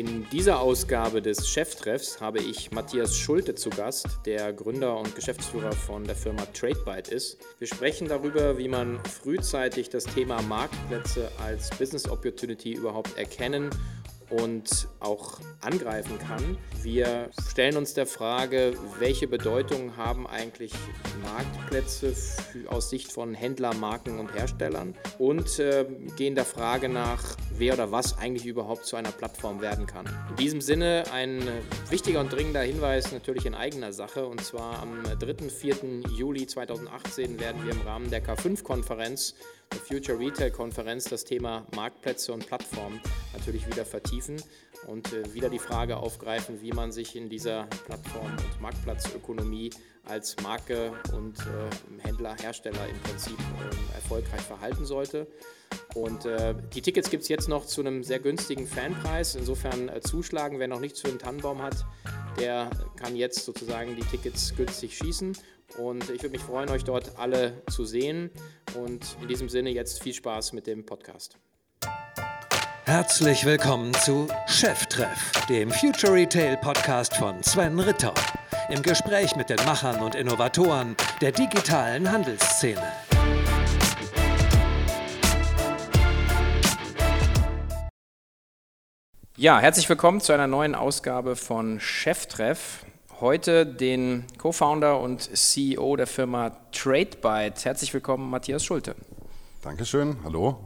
In dieser Ausgabe des Cheftreffs habe ich Matthias Schulte zu Gast, der Gründer und Geschäftsführer von der Firma Tradebyte ist. Wir sprechen darüber, wie man frühzeitig das Thema Marktplätze als Business Opportunity überhaupt erkennen und auch angreifen kann. Wir stellen uns der Frage, welche Bedeutung haben eigentlich Marktplätze aus Sicht von Händlern, Marken und Herstellern und gehen der Frage nach, wer oder was eigentlich überhaupt zu einer Plattform werden kann. In diesem Sinne ein wichtiger und dringender Hinweis natürlich in eigener Sache, und zwar am 3. 4. Juli 2018 werden wir im Rahmen der K5-Konferenz, der Future Retail-Konferenz, das Thema Marktplätze und Plattformen natürlich wieder vertiefen und wieder die Frage aufgreifen, wie man sich in dieser Plattform- und Marktplatzökonomie als Marke und Händler, Hersteller im Prinzip erfolgreich verhalten sollte. Und die Tickets gibt es jetzt noch zu einem sehr günstigen Fanpreis. Insofern zuschlagen, wer noch nichts für den Tannenbaum hat, der kann jetzt sozusagen die Tickets günstig schießen. Und ich würde mich freuen, euch dort alle zu sehen. Und in diesem Sinne jetzt viel Spaß mit dem Podcast. Herzlich willkommen zu Cheftreff, dem Future Retail Podcast von Sven Ritter. Im Gespräch mit den Machern und Innovatoren der digitalen Handelsszene. Ja, herzlich willkommen zu einer neuen Ausgabe von Cheftreff. Heute den Co-Founder und CEO der Firma Tradebyte. Herzlich willkommen, Matthias Schulte. Dankeschön, hallo.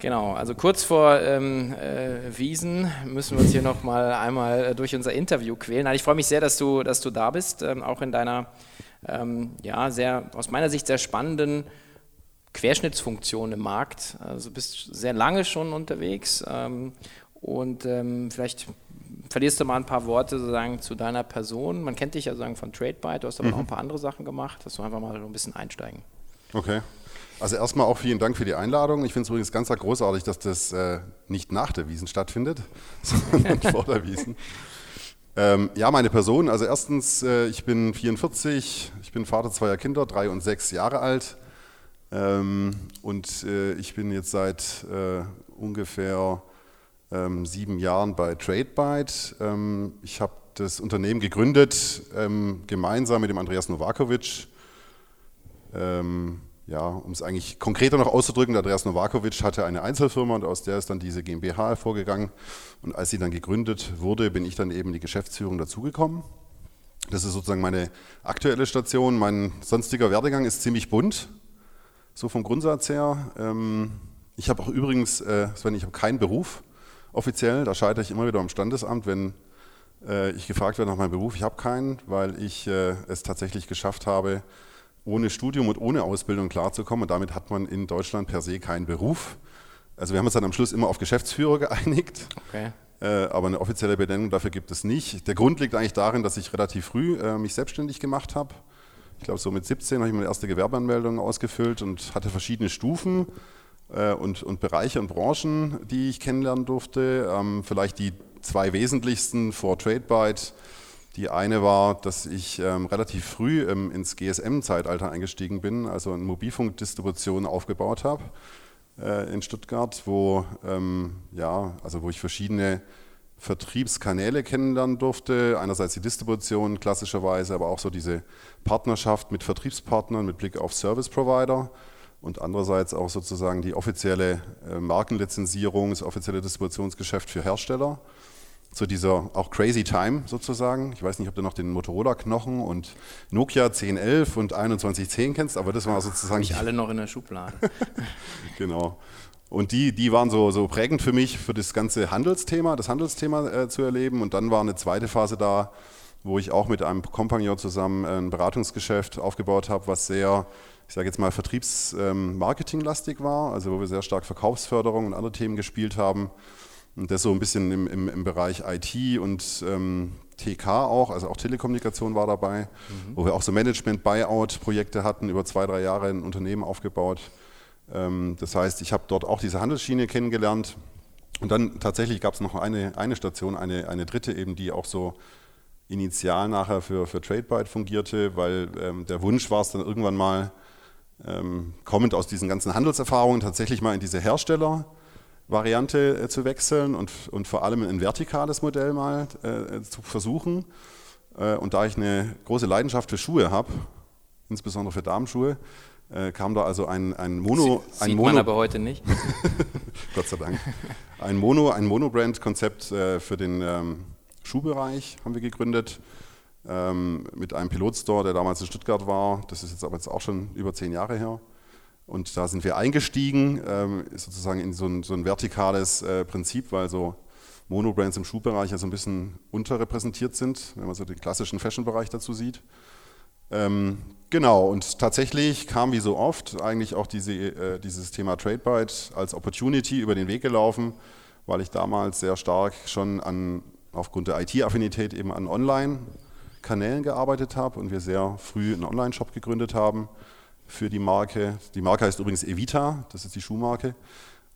Genau, also kurz vor Wiesen müssen wir uns hier nochmal einmal durch unser Interview quälen. Also ich freue mich sehr, dass du da bist, auch in deiner aus meiner Sicht sehr spannenden Querschnittsfunktion im Markt. Also du bist sehr lange schon unterwegs vielleicht verlierst du mal ein paar Worte sozusagen zu deiner Person. Man kennt dich ja sozusagen von Tradebyte, du hast aber auch ein paar andere Sachen gemacht, dass du einfach mal so ein bisschen einsteigen. Okay. Also erstmal auch vielen Dank für die Einladung. Ich finde es übrigens ganz großartig, dass das nicht nach der Wiesn stattfindet, sondern vor der Wiesn. Meine Person. Also erstens, ich bin 44, ich bin Vater zweier Kinder, 3 und 6 Jahre alt. Ich bin jetzt seit ungefähr 7 Jahren bei Tradebyte. Ich habe das Unternehmen gegründet, gemeinsam mit dem Andreas Nowakowitsch. Um es eigentlich konkreter noch auszudrücken, der Andreas Nowakowitsch hatte eine Einzelfirma und aus der ist dann diese GmbH hervorgegangen. Und als sie dann gegründet wurde, bin ich dann eben in die Geschäftsführung dazugekommen. Das ist sozusagen meine aktuelle Station. Mein sonstiger Werdegang ist ziemlich bunt, so vom Grundsatz her. Ich habe auch übrigens, Sven, ich habe keinen Beruf offiziell, da scheitere ich immer wieder am Standesamt, wenn ich gefragt werde nach meinem Beruf. Ich habe keinen, weil ich es tatsächlich geschafft habe, ohne Studium und ohne Ausbildung klarzukommen, und damit hat man in Deutschland per se keinen Beruf. Also wir haben uns dann am Schluss immer auf Geschäftsführer geeinigt, okay. Aber eine offizielle Benennung dafür gibt es nicht. Der Grund liegt eigentlich darin, dass ich relativ früh mich selbstständig gemacht habe. Ich glaube so mit 17 habe ich meine erste Gewerbeanmeldung ausgefüllt und hatte verschiedene Stufen und Bereiche und Branchen, die ich kennenlernen durfte. Vielleicht die 2 wesentlichsten vor Tradebyte. Die eine war, dass ich relativ früh ins GSM-Zeitalter eingestiegen bin, also eine Mobilfunkdistribution aufgebaut habe in Stuttgart, wo ich verschiedene Vertriebskanäle kennenlernen durfte. Einerseits die Distribution klassischerweise, aber auch so diese Partnerschaft mit Vertriebspartnern mit Blick auf Service-Provider und andererseits auch sozusagen die offizielle Markenlizenzierung, das offizielle Distributionsgeschäft für Hersteller. Zu dieser auch crazy time sozusagen. Ich weiß nicht, ob du noch den Motorola-Knochen und Nokia 1011 und 2110 kennst, aber das war sozusagen... Nicht alle noch in der Schublade. Genau. Und die waren so prägend für mich, für das ganze Handelsthema, zu erleben. Und dann war eine zweite Phase da, wo ich auch mit einem Kompagnon zusammen ein Beratungsgeschäft aufgebaut habe, was sehr, ich sage jetzt mal, vertriebsmarketinglastig war, also wo wir sehr stark Verkaufsförderung und andere Themen gespielt haben. Und das so ein bisschen im Bereich IT und TK auch, also auch Telekommunikation war dabei, wo wir auch so Management-Buyout-Projekte hatten, über 2-3 Jahre ein Unternehmen aufgebaut. Das heißt, ich habe dort auch diese Handelsschiene kennengelernt. Und dann tatsächlich gab es noch eine Station, eine dritte eben, die auch so initial nachher für Tradebyte fungierte, weil der Wunsch war es dann irgendwann mal, kommend aus diesen ganzen Handelserfahrungen, tatsächlich mal in diese Hersteller Variante zu wechseln und vor allem ein vertikales Modell mal zu versuchen. Und da ich eine große Leidenschaft für Schuhe habe, insbesondere für Damenschuhe, kam da also ein Mono... Sieht man aber heute nicht. Gott sei Dank. Ein Mono-Brand-Konzept für den Schuhbereich haben wir gegründet, mit einem Pilotstore, der damals in Stuttgart war. Das ist jetzt aber auch schon über 10 Jahre her. Und da sind wir eingestiegen, sozusagen in so ein vertikales Prinzip, weil so Monobrands im Schuhbereich ja so ein bisschen unterrepräsentiert sind, wenn man so den klassischen Fashion-Bereich dazu sieht. Genau, und tatsächlich kam wie so oft eigentlich auch dieses Thema Tradebyte als Opportunity über den Weg gelaufen, weil ich damals sehr stark schon aufgrund der IT-Affinität eben an Online-Kanälen gearbeitet habe und wir sehr früh einen Online-Shop gegründet haben für die Marke. Die Marke heißt übrigens Evita, das ist die Schuhmarke.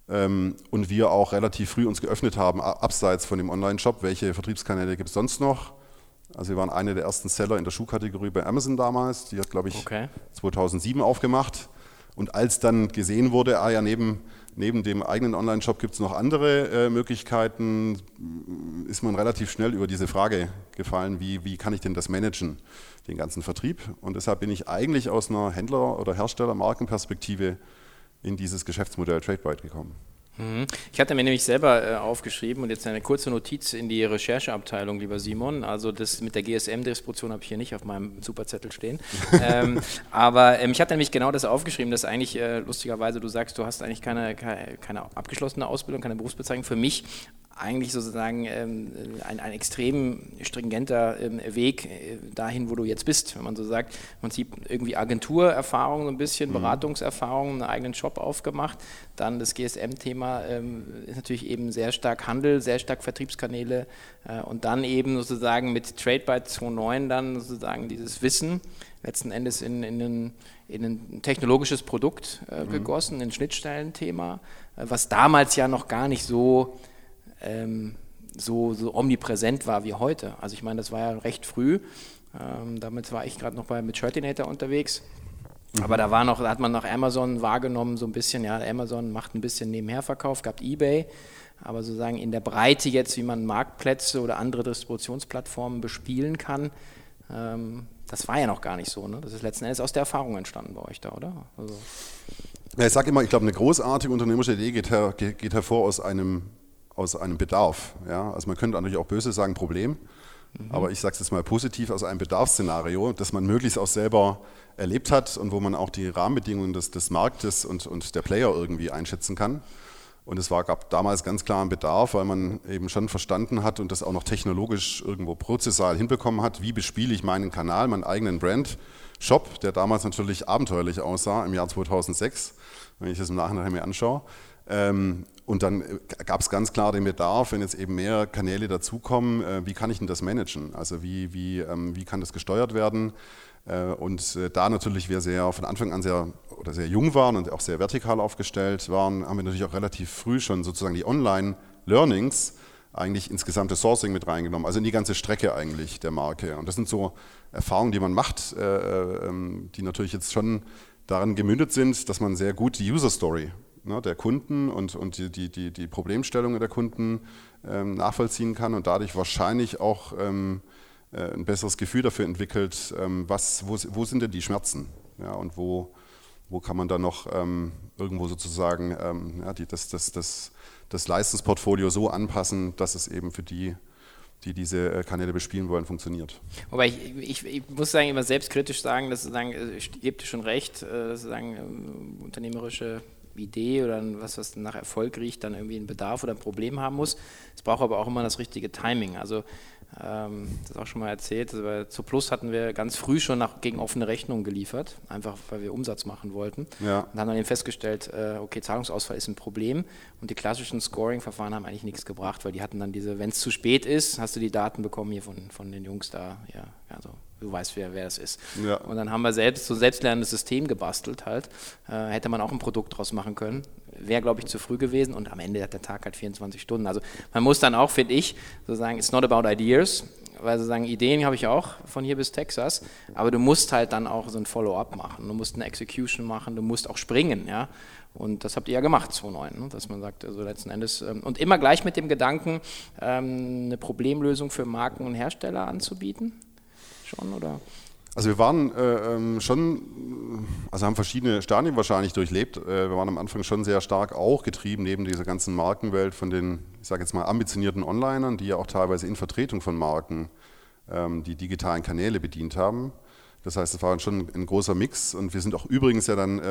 Und wir auch relativ früh uns geöffnet haben, abseits von dem Online-Shop, welche Vertriebskanäle gibt es sonst noch. Also wir waren einer der ersten Seller in der Schuhkategorie bei Amazon damals. Die hat, glaube ich, 2007 aufgemacht. Und als dann gesehen wurde, neben dem eigenen Online-Shop gibt es noch andere Möglichkeiten, ist man relativ schnell über diese Frage gefallen, wie kann ich denn das managen, den ganzen Vertrieb. Und deshalb bin ich eigentlich aus einer Händler- oder Hersteller-Markenperspektive in dieses Geschäftsmodell Tradebyte gekommen. Ich hatte mir nämlich selber aufgeschrieben und jetzt eine kurze Notiz in die Rechercheabteilung, lieber Simon. Also das mit der GSM-Distribution habe ich hier nicht auf meinem Superzettel stehen. aber ich hatte nämlich genau das aufgeschrieben, dass eigentlich lustigerweise, du sagst, du hast eigentlich keine abgeschlossene Ausbildung, keine Berufsbezeichnung. Für mich eigentlich sozusagen ein extrem stringenter Weg dahin, wo du jetzt bist. Wenn man so sagt, im Prinzip irgendwie Agenturerfahrung so ein bisschen, Beratungserfahrung, einen eigenen Shop aufgemacht, dann das GSM-Thema ist natürlich eben sehr stark Handel, sehr stark Vertriebskanäle und dann eben sozusagen mit Tradebyte 2.9 dann sozusagen dieses Wissen letzten Endes in ein technologisches Produkt gegossen, in ein Schnittstellenthema, was damals ja noch gar nicht so omnipräsent war wie heute. Also ich meine, das war ja recht früh. Damit war ich gerade noch mit Shirtinator unterwegs. Aber da hat man noch Amazon wahrgenommen, so ein bisschen. Ja, Amazon macht ein bisschen Nebenherverkauf, gab eBay. Aber sozusagen in der Breite jetzt, wie man Marktplätze oder andere Distributionsplattformen bespielen kann, das war ja noch gar nicht so. Ne? Das ist letzten Endes aus der Erfahrung entstanden bei euch da, oder? Also. Ja, ich sage immer, ich glaube, eine großartige unternehmerische Idee geht hervor aus einem Bedarf. Ja? Also man könnte natürlich auch böse sagen Problem, aber ich sage es jetzt mal positiv, aus einem Bedarfsszenario, das man möglichst auch selber erlebt hat und wo man auch die Rahmenbedingungen des Marktes und der Player irgendwie einschätzen kann. Und es gab damals ganz klar einen Bedarf, weil man eben schon verstanden hat und das auch noch technologisch irgendwo prozessal hinbekommen hat, wie bespiele ich meinen Kanal, meinen eigenen Brand-Shop, der damals natürlich abenteuerlich aussah im Jahr 2006, wenn ich das im Nachhinein mir anschaue. Und dann gab es ganz klar den Bedarf, wenn jetzt eben mehr Kanäle dazukommen, wie kann ich denn das managen? Also wie kann das gesteuert werden? Und da natürlich wir von Anfang an sehr jung waren und auch sehr vertikal aufgestellt waren, haben wir natürlich auch relativ früh schon sozusagen die Online-Learnings eigentlich ins gesamte Sourcing mit reingenommen, also in die ganze Strecke eigentlich der Marke. Und das sind so Erfahrungen, die man macht, die natürlich jetzt schon daran gemündet sind, dass man sehr gut die User-Story der Kunden und die Problemstellungen der Kunden nachvollziehen kann und dadurch wahrscheinlich auch ein besseres Gefühl dafür entwickelt, wo sind denn die Schmerzen, ja, und wo kann man da noch irgendwo sozusagen das Leistungsportfolio so anpassen, dass es eben für die diese Kanäle bespielen wollen, funktioniert. Wobei ich muss sagen, immer selbstkritisch sagen, dass sozusagen, ich gebe dir schon recht, sozusagen unternehmerische Idee oder was nach Erfolg riecht, dann irgendwie einen Bedarf oder ein Problem haben muss. Es braucht aber auch immer das richtige Timing. Also das auch schon mal erzählt, also Zooplus hatten wir ganz früh schon gegen offene Rechnungen geliefert, einfach weil wir Umsatz machen wollten. Ja. Und haben dann eben festgestellt, okay, Zahlungsausfall ist ein Problem und die klassischen Scoring-Verfahren haben eigentlich nichts gebracht, weil die hatten dann diese, wenn es zu spät ist, hast du die Daten bekommen hier von den Jungs da, ja, also du weißt, wer es ist. Ja. Und dann haben wir so ein selbstlernendes System gebastelt halt. Hätte man auch ein Produkt draus machen können. Wäre, glaube ich, zu früh gewesen und am Ende hat der Tag halt 24 Stunden. Also man muss dann auch, finde ich, sozusagen, it's not about ideas, weil sie sagen, Ideen habe ich auch von hier bis Texas, aber du musst halt dann auch so ein Follow-up machen, du musst eine Execution machen, du musst auch springen, ja. Und das habt ihr ja gemacht, 2009, ne? Dass man sagt, also letzten Endes, und immer gleich mit dem Gedanken, eine Problemlösung für Marken und Hersteller anzubieten, schon, oder? Also wir waren haben verschiedene Stadien wahrscheinlich durchlebt. Wir waren am Anfang schon sehr stark auch getrieben, neben dieser ganzen Markenwelt von den, ich sage jetzt mal, ambitionierten Onlinern, die ja auch teilweise in Vertretung von Marken die digitalen Kanäle bedient haben. Das heißt, es war schon ein großer Mix und wir sind auch übrigens ja dann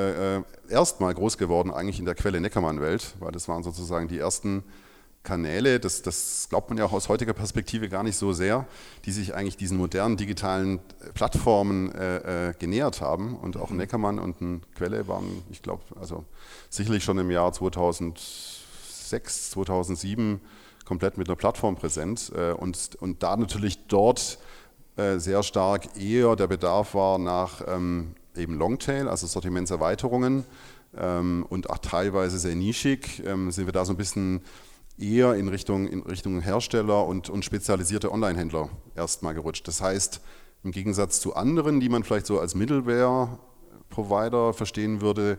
erstmal groß geworden eigentlich in der Quelle Neckermann-Welt, weil das waren sozusagen die ersten Kanäle, das glaubt man ja auch aus heutiger Perspektive gar nicht so sehr, die sich eigentlich diesen modernen digitalen Plattformen genähert haben. Und auch Neckermann und eine Quelle waren, ich glaube, also sicherlich schon im Jahr 2006, 2007 komplett mit einer Plattform präsent. Und da natürlich dort sehr stark eher der Bedarf war nach eben Longtail, also Sortimentserweiterungen und auch teilweise sehr nischig, sind wir da so ein bisschen eher in Richtung Hersteller und spezialisierte Online-Händler erstmal gerutscht. Das heißt, im Gegensatz zu anderen, die man vielleicht so als Middleware-Provider verstehen würde,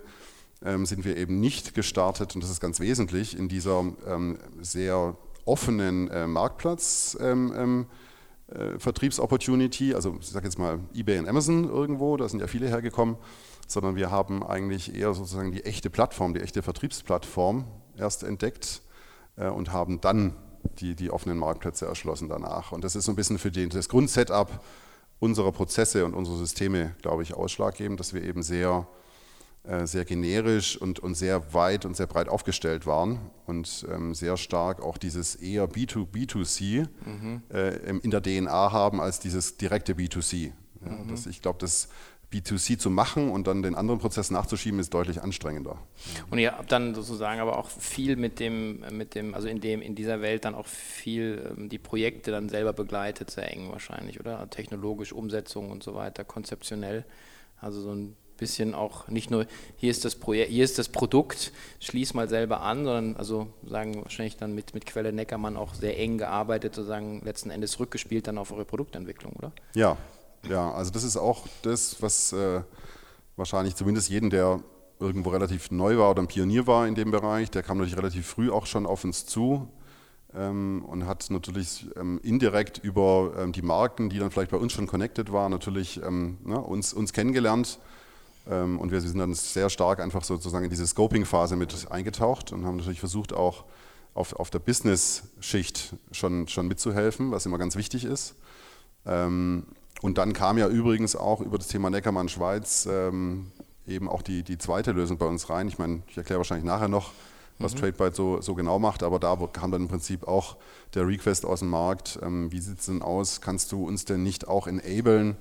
sind wir eben nicht gestartet, und das ist ganz wesentlich, in dieser sehr offenen Marktplatz-Vertriebs-Opportunity, also ich sage jetzt mal eBay und Amazon irgendwo, da sind ja viele hergekommen, sondern wir haben eigentlich eher sozusagen die echte Plattform, die echte Vertriebsplattform erst entdeckt, und haben dann die offenen Marktplätze erschlossen danach. Und das ist so ein bisschen für das Grundsetup unserer Prozesse und unserer Systeme, glaube ich, ausschlaggebend, dass wir eben sehr, sehr generisch und sehr weit und sehr breit aufgestellt waren und sehr stark auch dieses eher B2B2C in der DNA haben als dieses direkte B2C. Ja, ich glaube, das B2C zu machen und dann den anderen Prozess nachzuschieben, ist deutlich anstrengender. Und ihr habt dann sozusagen aber auch viel in dieser Welt dann auch viel die Projekte dann selber begleitet, sehr eng wahrscheinlich, oder? Technologisch, Umsetzung und so weiter, konzeptionell. Also so ein bisschen auch nicht nur, hier ist das Produkt, schließ mal selber an, sondern also sagen wahrscheinlich dann mit Quelle Neckermann auch sehr eng gearbeitet, sozusagen letzten Endes rückgespielt dann auf eure Produktentwicklung, oder? Ja. Ja, also das ist auch das, was wahrscheinlich zumindest jeden, der irgendwo relativ neu war oder ein Pionier war in dem Bereich, der kam natürlich relativ früh auch schon auf uns zu und hat natürlich indirekt über die Marken, die dann vielleicht bei uns schon connected waren, natürlich uns kennengelernt. Und wir sind dann sehr stark einfach sozusagen in diese Scoping-Phase mit eingetaucht und haben natürlich versucht, auch auf der Business-Schicht schon mitzuhelfen, was immer ganz wichtig ist. Und dann kam ja übrigens auch über das Thema Neckermann Schweiz eben auch die zweite Lösung bei uns rein. Ich meine, ich erkläre wahrscheinlich nachher noch, was Tradebyte so genau macht, aber da kam dann im Prinzip auch der Request aus dem Markt, wie sieht es denn aus, kannst du uns denn nicht auch enablen,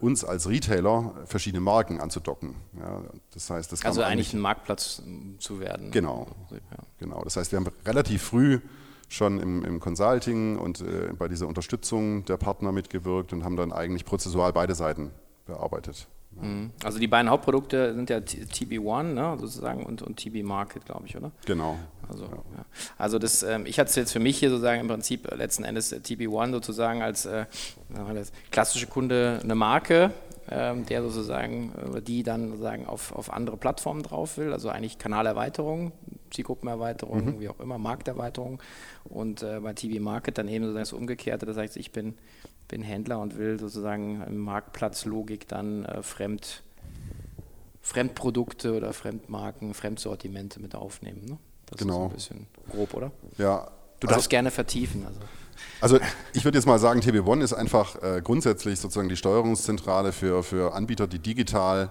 uns als Retailer verschiedene Marken anzudocken? Ja, das heißt, das kann also eigentlich ein Marktplatz zu werden. Genau, ja. Genau. Das heißt, wir haben relativ früh schon im Consulting und bei dieser Unterstützung der Partner mitgewirkt und haben dann eigentlich prozessual beide Seiten bearbeitet. Ja. Also die beiden Hauptprodukte sind ja TB1 sozusagen und TB Market, glaube ich, oder? Genau. Also, ja. Ja. Also das, ich hatte es jetzt für mich hier sozusagen im Prinzip letzten Endes TB1 sozusagen als klassische Kunde eine Marke, der sozusagen, die dann sozusagen auf andere Plattformen drauf will, also eigentlich Kanalerweiterung, Zielgruppenerweiterung, wie auch immer, Markterweiterung, und bei TB Market dann eben sozusagen das Umgekehrte, das heißt, ich bin Händler und will sozusagen im Marktplatzlogik dann Fremdprodukte oder Fremdmarken, Fremdsortimente mit aufnehmen. Ne? Das genau. Ist so ein bisschen grob, oder? Ja. Du darfst gerne vertiefen. Also ich würde jetzt mal sagen, TB1 ist einfach grundsätzlich sozusagen die Steuerungszentrale für Anbieter, die digital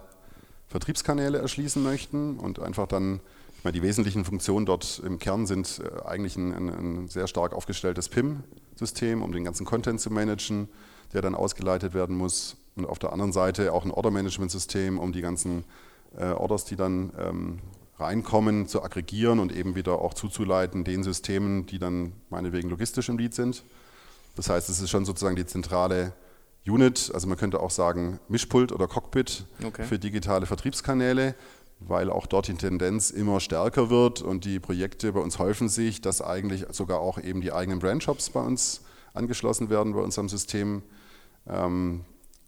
Vertriebskanäle erschließen möchten und einfach dann, ich meine, die wesentlichen Funktionen dort im Kern sind eigentlich ein sehr stark aufgestelltes PIM-System, um den ganzen Content zu managen, der dann ausgeleitet werden muss, und auf der anderen Seite auch ein Order-Management-System, um die ganzen Orders, die dann reinkommen, zu aggregieren und eben wieder auch zuzuleiten den Systemen, die dann meinetwegen logistisch im Lead sind. Das heißt, es ist schon sozusagen die zentrale Unit, also man könnte auch sagen Mischpult oder Cockpit für digitale Vertriebskanäle, weil auch dort die Tendenz immer stärker wird und die Projekte bei uns häufen sich, dass eigentlich sogar auch eben die eigenen Brandshops bei uns angeschlossen werden bei unserem System,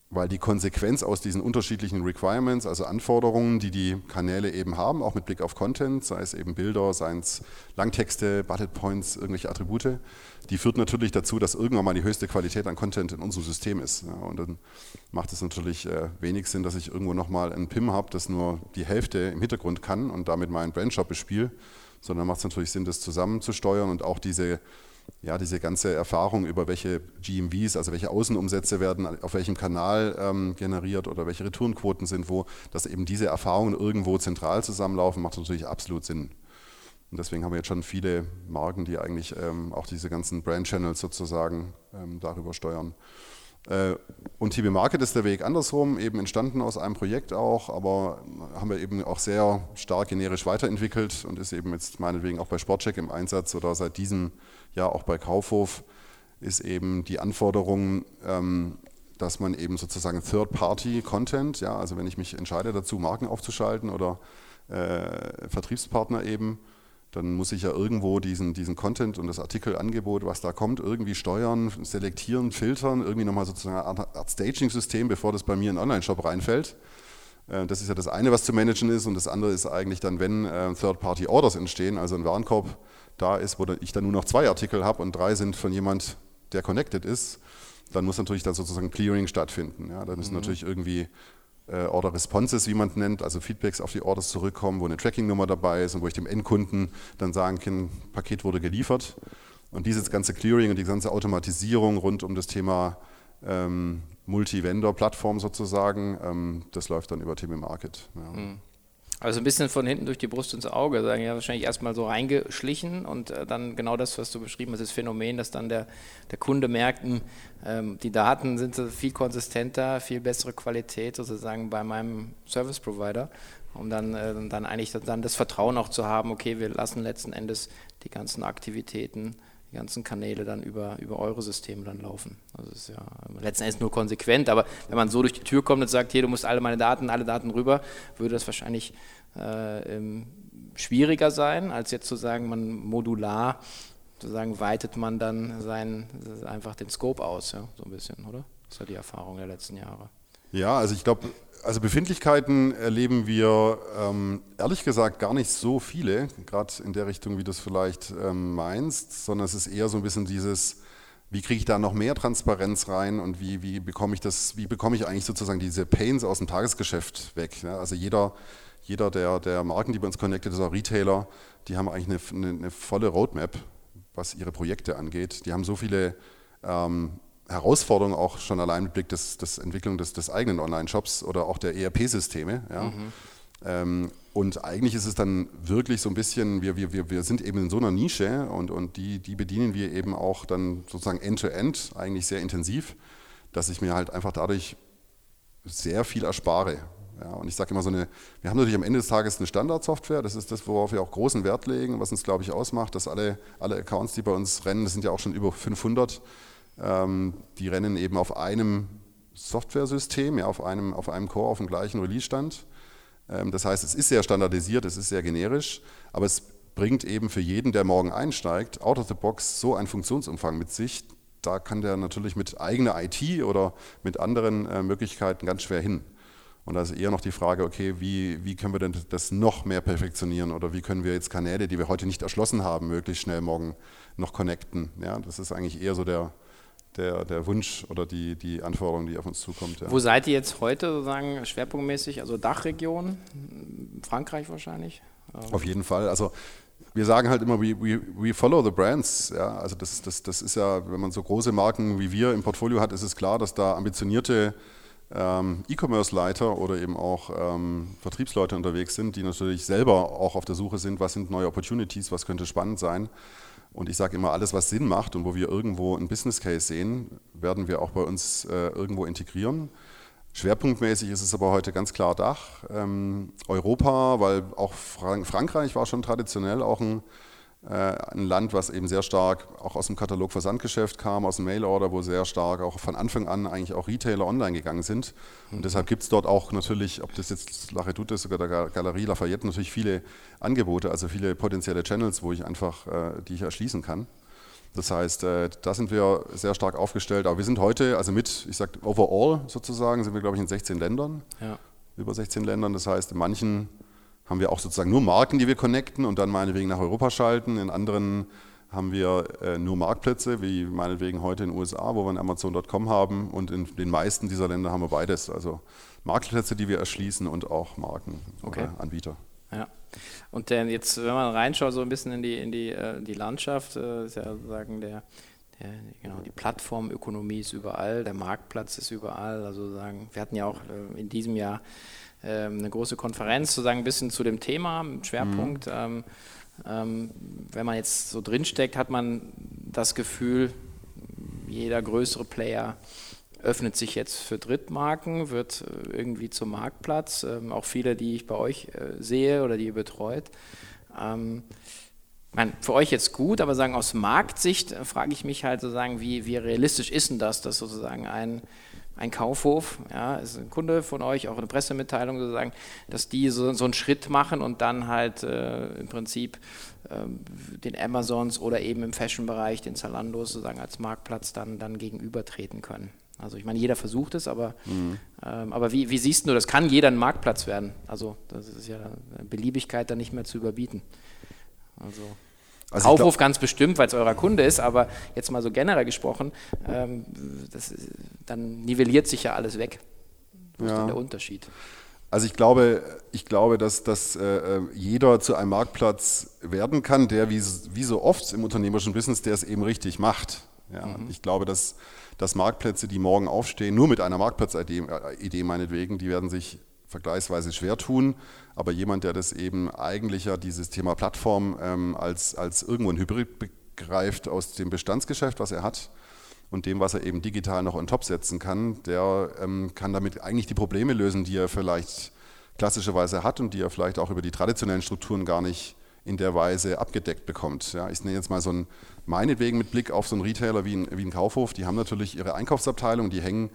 weil die Konsequenz aus diesen unterschiedlichen Requirements, also Anforderungen, die die Kanäle eben haben, auch mit Blick auf Content, sei es eben Bilder, seien es Langtexte, Bullet Points, irgendwelche Attribute, die führt natürlich dazu, dass irgendwann mal die höchste Qualität an Content in unserem System ist. Ja, und dann macht es natürlich wenig Sinn, dass ich irgendwo nochmal ein PIM habe, das nur die Hälfte im Hintergrund kann und damit meinen Brandshop bespiele, sondern macht es natürlich Sinn, das zusammenzusteuern und auch diese ganze Erfahrung über welche GMVs, also welche Außenumsätze werden auf welchem Kanal generiert oder welche Retourenquoten sind wo, dass eben diese Erfahrungen irgendwo zentral zusammenlaufen, macht natürlich absolut Sinn. Und deswegen haben wir jetzt schon viele Marken, die eigentlich auch diese ganzen Brand-Channels sozusagen darüber steuern. Und TB Market ist der Weg andersrum, eben entstanden aus einem Projekt auch, aber haben wir eben auch sehr stark generisch weiterentwickelt und ist eben jetzt meinetwegen auch bei Sportcheck im Einsatz oder seit diesem Jahr auch bei Kaufhof ist eben die Anforderung, dass man eben sozusagen Third-Party-Content, ja, also wenn ich mich entscheide dazu, Marken aufzuschalten oder Vertriebspartner eben, dann muss ich ja irgendwo diesen Content und das Artikelangebot, was da kommt, irgendwie steuern, selektieren, filtern, irgendwie nochmal sozusagen eine Art Staging-System, bevor das bei mir in einen Online-Shop reinfällt. Das ist ja das eine, was zu managen ist, und das andere ist eigentlich dann, wenn Third-Party-Orders entstehen, also ein Warenkorb da ist, wo ich dann nur noch 2 Artikel habe und 3 sind von jemand, der connected ist, dann muss natürlich dann sozusagen Clearing stattfinden. Ja, da müssen natürlich irgendwie Order Responses, wie man es nennt, also Feedbacks auf die Orders zurückkommen, wo eine Tracking-Nummer dabei ist und wo ich dem Endkunden dann sagen kann, Paket wurde geliefert. Und dieses ganze Clearing und die ganze Automatisierung rund um das Thema Multi-Vendor-Plattform sozusagen, das läuft dann über TB Market. Ja. Also ein bisschen von hinten durch die Brust ins Auge, sagen ja wahrscheinlich erstmal so reingeschlichen und dann genau das, was du beschrieben hast, das Phänomen, dass dann der Kunde merkt, die Daten sind viel konsistenter, viel bessere Qualität sozusagen bei meinem Service Provider, um dann eigentlich dann das Vertrauen auch zu haben, okay, wir lassen letzten Endes die ganzen Aktivitäten, die ganzen Kanäle dann über eure Systeme dann laufen. Also das ist ja letzten Endes nur konsequent, aber wenn man so durch die Tür kommt und sagt, hier, du musst alle Daten rüber, würde das wahrscheinlich schwieriger sein, als jetzt zu sagen, man modular, sozusagen weitet man dann einfach den Scope aus, ja, so ein bisschen, oder? Das war die Erfahrung der letzten Jahre. Ja, also ich glaube, Befindlichkeiten erleben wir ehrlich gesagt gar nicht so viele, gerade in der Richtung, wie du es vielleicht meinst, sondern es ist eher so ein bisschen dieses, wie kriege ich da noch mehr Transparenz rein und wie bekomme ich eigentlich sozusagen diese Pains aus dem Tagesgeschäft weg. Ne? Also jeder der Marken, die bei uns connected ist, auch Retailer, die haben eigentlich eine volle Roadmap, was ihre Projekte angeht. Die haben so viele Herausforderung auch schon allein mit Blick des Entwicklung des eigenen Online-Shops oder auch der ERP-Systeme. Ja. Und eigentlich ist es dann wirklich so ein bisschen, wir sind eben in so einer Nische und die bedienen wir eben auch dann sozusagen end-to-end eigentlich sehr intensiv, dass ich mir halt einfach dadurch sehr viel erspare. Ja, und ich sage immer wir haben natürlich am Ende des Tages eine Standardsoftware, das ist das, worauf wir auch großen Wert legen, was uns glaube ich ausmacht, dass alle Accounts, die bei uns rennen, das sind ja auch schon über 500, die rennen eben auf einem Softwaresystem, ja, auf einem Core, auf dem gleichen Release-Stand. Das heißt, es ist sehr standardisiert, es ist sehr generisch, aber es bringt eben für jeden, der morgen einsteigt, out of the box so einen Funktionsumfang mit sich, da kann der natürlich mit eigener IT oder mit anderen Möglichkeiten ganz schwer hin. Und da ist eher noch die Frage, okay, wie können wir denn das noch mehr perfektionieren oder wie können wir jetzt Kanäle, die wir heute nicht erschlossen haben, möglichst schnell morgen noch connecten. Ja, das ist eigentlich eher so der Wunsch oder die Anforderung, die auf uns zukommt. Ja. Wo seid ihr jetzt heute sozusagen schwerpunktmäßig? Also Dachregion, Frankreich wahrscheinlich? Auf jeden Fall. Also wir sagen halt immer, we follow the brands. Ja, also das ist ja, wenn man so große Marken wie wir im Portfolio hat, ist es klar, dass da ambitionierte E-Commerce-Leiter oder eben auch Vertriebsleute unterwegs sind, die natürlich selber auch auf der Suche sind, was sind neue Opportunities, was könnte spannend sein. Und ich sage immer, alles, was Sinn macht und wo wir irgendwo einen Business Case sehen, werden wir auch bei uns irgendwo integrieren. Schwerpunktmäßig ist es aber heute ganz klar DACH, Europa, weil auch Frankreich war schon traditionell auch ein Land, was eben sehr stark auch aus dem Katalog-Versandgeschäft kam, aus dem Mail-Order, wo sehr stark auch von Anfang an eigentlich auch Retailer online gegangen sind. Und deshalb gibt es dort auch natürlich, ob das jetzt La Redoute ist oder der Galerie Lafayette, natürlich viele Angebote, also viele potenzielle Channels, die ich erschließen kann. Das heißt, da sind wir sehr stark aufgestellt. Aber wir sind heute, also mit, ich sage overall sozusagen, sind wir, glaube ich, in 16 Ländern, ja. Über 16 Ländern. Das heißt, in manchen haben wir auch sozusagen nur Marken, die wir connecten und dann meinetwegen nach Europa schalten. In anderen haben wir nur Marktplätze, wie meinetwegen heute in den USA, wo wir ein Amazon.com haben. Und in den meisten dieser Länder haben wir beides. Also Marktplätze, die wir erschließen und auch Marken, okay. Oder Anbieter. Ja. Und denn jetzt, wenn man reinschaut, so ein bisschen in die Landschaft, ist ja sozusagen die Plattformökonomie ist überall, der Marktplatz ist überall. Also sagen, wir hatten ja auch in diesem Jahr eine große Konferenz, sozusagen ein bisschen zu dem Thema, Schwerpunkt. Wenn man jetzt so drinsteckt, hat man das Gefühl, jeder größere Player öffnet sich jetzt für Drittmarken, wird irgendwie zum Marktplatz, auch viele, die ich bei euch sehe oder die ihr betreut. Für euch jetzt gut, aber sagen aus Marktsicht frage ich mich halt sozusagen, wie realistisch ist denn das, dass sozusagen ein Kaufhof, ja, ist ein Kunde von euch, auch eine Pressemitteilung sozusagen, dass die so einen Schritt machen und dann halt im Prinzip den Amazons oder eben im Fashion-Bereich, den Zalandos sozusagen als Marktplatz dann gegenübertreten können. Also ich meine, jeder versucht es, aber, aber wie siehst du, das kann jeder ein Marktplatz werden. Also das ist ja Beliebigkeit dann nicht mehr zu überbieten. Also Kaufhof ganz bestimmt, weil es eurer Kunde ist, aber jetzt mal so generell gesprochen, dann nivelliert sich ja alles weg. Wo ist denn der Unterschied? Also ich glaube, dass jeder zu einem Marktplatz werden kann, der wie so oft im unternehmerischen Business, der es eben richtig macht. Ja, ich glaube, dass Marktplätze, die morgen aufstehen, nur mit einer Marktplatzidee meinetwegen, die werden sich vergleichsweise schwer tun, aber jemand, der das eben eigentlich ja dieses Thema Plattform als irgendwo ein Hybrid begreift aus dem Bestandsgeschäft, was er hat und dem, was er eben digital noch on top setzen kann, der kann damit eigentlich die Probleme lösen, die er vielleicht klassischerweise hat und die er vielleicht auch über die traditionellen Strukturen gar nicht in der Weise abgedeckt bekommt. Ja, ich nenne jetzt mal so ein, meinetwegen mit Blick auf so einen Retailer wie ein Kaufhof, die haben natürlich ihre Einkaufsabteilung, die hängen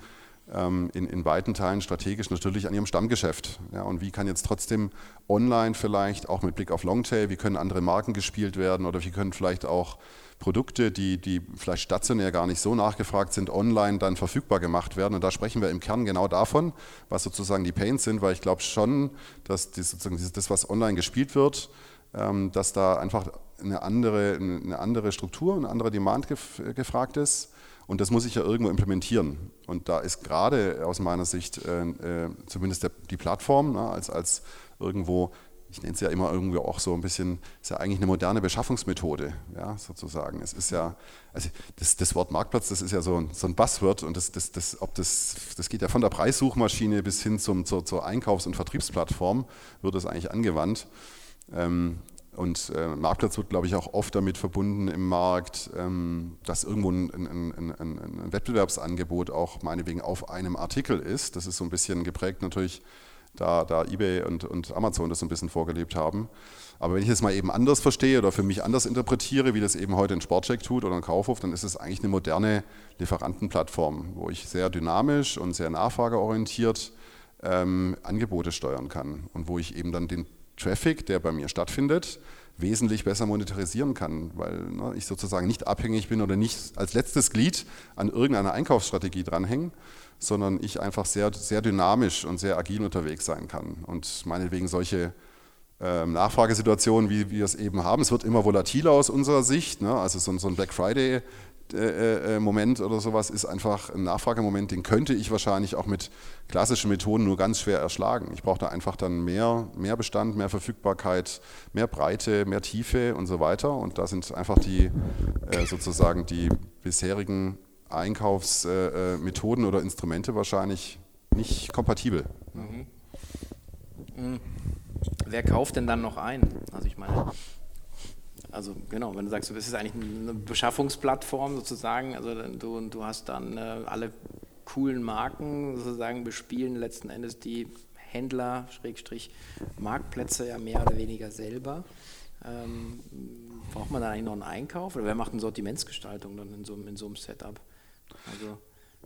in weiten Teilen strategisch natürlich an ihrem Stammgeschäft. Ja, und wie kann jetzt trotzdem online vielleicht, auch mit Blick auf Longtail, wie können andere Marken gespielt werden oder wie können vielleicht auch Produkte, die vielleicht stationär gar nicht so nachgefragt sind, online dann verfügbar gemacht werden. Und da sprechen wir im Kern genau davon, was sozusagen die Pains sind, weil ich glaube schon, dass das, was online gespielt wird, dass da einfach eine andere Struktur, eine andere Demand gefragt ist. Und das muss ich ja irgendwo implementieren. Und da ist gerade aus meiner Sicht zumindest die Plattform als irgendwo, ich nenne es ja immer irgendwie auch so ein bisschen, ist ja eigentlich eine moderne Beschaffungsmethode, ja, sozusagen. Es ist ja, also das Wort Marktplatz, das ist ja so ein Buzzword und das geht ja von der Preissuchmaschine bis hin zur Einkaufs- und Vertriebsplattform, wird das eigentlich angewandt. Und Marktplatz wird, glaube ich, auch oft damit verbunden im Markt, dass irgendwo ein Wettbewerbsangebot auch meinetwegen auf einem Artikel ist. Das ist so ein bisschen geprägt natürlich, da eBay und Amazon das so ein bisschen vorgelebt haben. Aber wenn ich das mal eben anders verstehe oder für mich anders interpretiere, wie das eben heute ein Sportcheck tut oder ein Kaufhof, dann ist es eigentlich eine moderne Lieferantenplattform, wo ich sehr dynamisch und sehr nachfrageorientiert Angebote steuern kann und wo ich eben dann den Traffic, der bei mir stattfindet, wesentlich besser monetarisieren kann, weil ich sozusagen nicht abhängig bin oder nicht als letztes Glied an irgendeiner Einkaufsstrategie dranhängen, sondern ich einfach sehr, sehr dynamisch und sehr agil unterwegs sein kann. Und meinetwegen solche Nachfragesituationen, wie wir es eben haben, es wird immer volatiler aus unserer Sicht, ne? Also so ein Black Friday Moment oder sowas ist einfach ein Nachfragemoment, den könnte ich wahrscheinlich auch mit klassischen Methoden nur ganz schwer erschlagen. Ich brauche da einfach dann mehr Bestand, mehr Verfügbarkeit, mehr Breite, mehr Tiefe und so weiter. Und da sind einfach die sozusagen die bisherigen Einkaufsmethoden oder Instrumente wahrscheinlich nicht kompatibel. Mhm. Mhm. Wer kauft denn dann noch ein? Also ich meine... Also genau, wenn du sagst, du bist eigentlich eine Beschaffungsplattform sozusagen, also du hast dann alle coolen Marken sozusagen bespielen letzten Endes die Händler, Marktplätze ja mehr oder weniger selber. Braucht man da eigentlich noch einen Einkauf oder wer macht eine Sortimentsgestaltung dann in so einem Setup? Also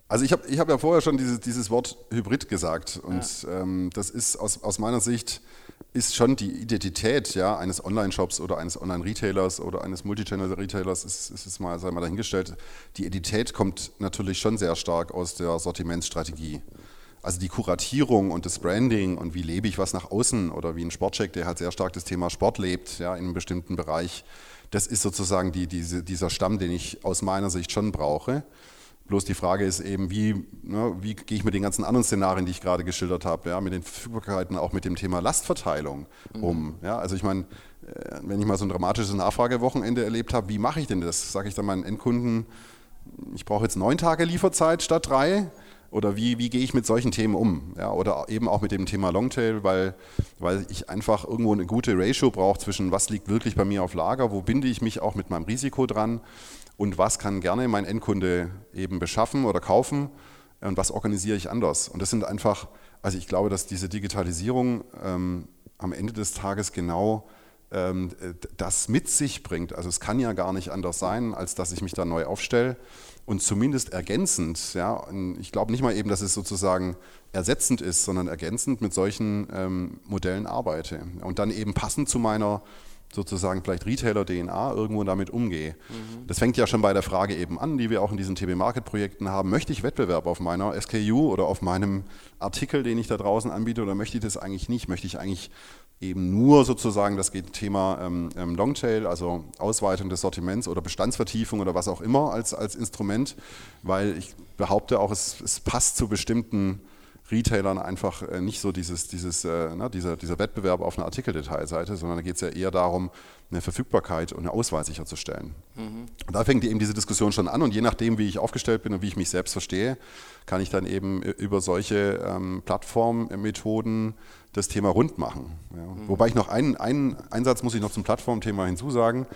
Also ich hab ja vorher schon dieses Wort Hybrid gesagt und ja. Das ist aus meiner Sicht ist schon die Identität ja, eines Online-Shops oder eines Online-Retailers oder eines Multichannel-Retailers, ist mal, sei mal dahingestellt, die Identität kommt natürlich schon sehr stark aus der Sortimentsstrategie. Also die Kuratierung und das Branding und wie lebe ich was nach außen oder wie ein Sportcheck, der halt sehr stark das Thema Sport lebt ja, in einem bestimmten Bereich, das ist sozusagen dieser Stamm, den ich aus meiner Sicht schon brauche. Bloß die Frage ist eben, wie gehe ich mit den ganzen anderen Szenarien, die ich gerade geschildert habe, ja, mit den Verfügbarkeiten, auch mit dem Thema Lastverteilung um. Ja, also ich meine, wenn ich mal so ein dramatisches Nachfragewochenende erlebt habe, wie mache ich denn das? Sage ich dann meinen Endkunden, ich brauche jetzt 9 Tage Lieferzeit statt 3? Oder wie gehe ich mit solchen Themen um? Ja, oder eben auch mit dem Thema Longtail, weil ich einfach irgendwo eine gute Ratio brauche zwischen was liegt wirklich bei mir auf Lager, wo binde ich mich auch mit meinem Risiko dran? Und was kann gerne mein Endkunde eben beschaffen oder kaufen und was organisiere ich anders? Und das sind einfach, also ich glaube, dass diese Digitalisierung am Ende des Tages genau das mit sich bringt. Also es kann ja gar nicht anders sein, als dass ich mich da neu aufstelle und zumindest ergänzend, ja, und ich glaube nicht mal eben, dass es sozusagen ersetzend ist, sondern ergänzend mit solchen Modellen arbeite und dann eben passend zu meiner sozusagen vielleicht Retailer-DNA irgendwo damit umgehe. Mhm. Das fängt ja schon bei der Frage eben an, die wir auch in diesen TB-Market-Projekten haben. Möchte ich Wettbewerb auf meiner SKU oder auf meinem Artikel, den ich da draußen anbiete, oder möchte ich das eigentlich nicht? Möchte ich eigentlich eben nur sozusagen das Thema Longtail, also Ausweitung des Sortiments oder Bestandsvertiefung oder was auch immer als Instrument, weil ich behaupte auch, es passt zu bestimmten Retailern einfach nicht so dieser Wettbewerb auf einer Artikeldetailseite, sondern da geht es ja eher darum, eine Verfügbarkeit und eine Auswahl sicherzustellen. Mhm. Und da fängt eben diese Diskussion schon an und je nachdem, wie ich aufgestellt bin und wie ich mich selbst verstehe, kann ich dann eben über solche Plattformmethoden das Thema rund machen. Ja. Mhm. Wobei ich noch einen Einsatz muss ich noch zum Plattformthema hinzusagen,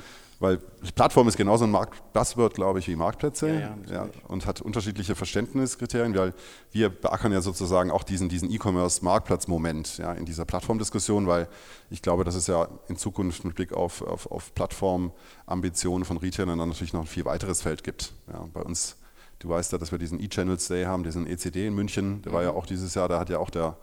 weil Plattform ist genauso ein Buzzword, glaube ich, wie Marktplätze ja, und hat unterschiedliche Verständniskriterien, weil wir beackern ja sozusagen auch diesen E-Commerce-Marktplatz-Moment ja, in dieser Plattformdiskussion, weil ich glaube, dass es ja in Zukunft mit Blick auf Plattform-Ambitionen von Retailern dann natürlich noch ein viel weiteres Feld gibt. Ja, bei uns, du weißt ja, dass wir diesen E-Channels Day haben, diesen ECD in München, der war ja auch dieses Jahr, da hat ja auch der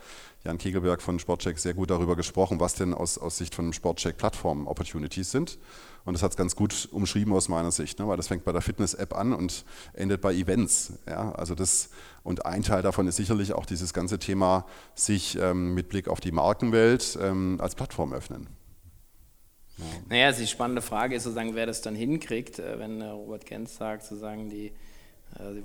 Jan Kegelberg von Sportcheck sehr gut darüber gesprochen, was denn aus Sicht von Sportcheck Plattform-Opportunities sind. Und das hat es ganz gut umschrieben aus meiner Sicht, ne? Weil das fängt bei der Fitness-App an und endet bei Events. Ja? Also das, und ein Teil davon ist sicherlich auch dieses ganze Thema, sich mit Blick auf die Markenwelt als Plattform öffnen. Ja. Naja, die spannende Frage ist sozusagen, wer das dann hinkriegt, wenn Robert Genz sagt, sozusagen sie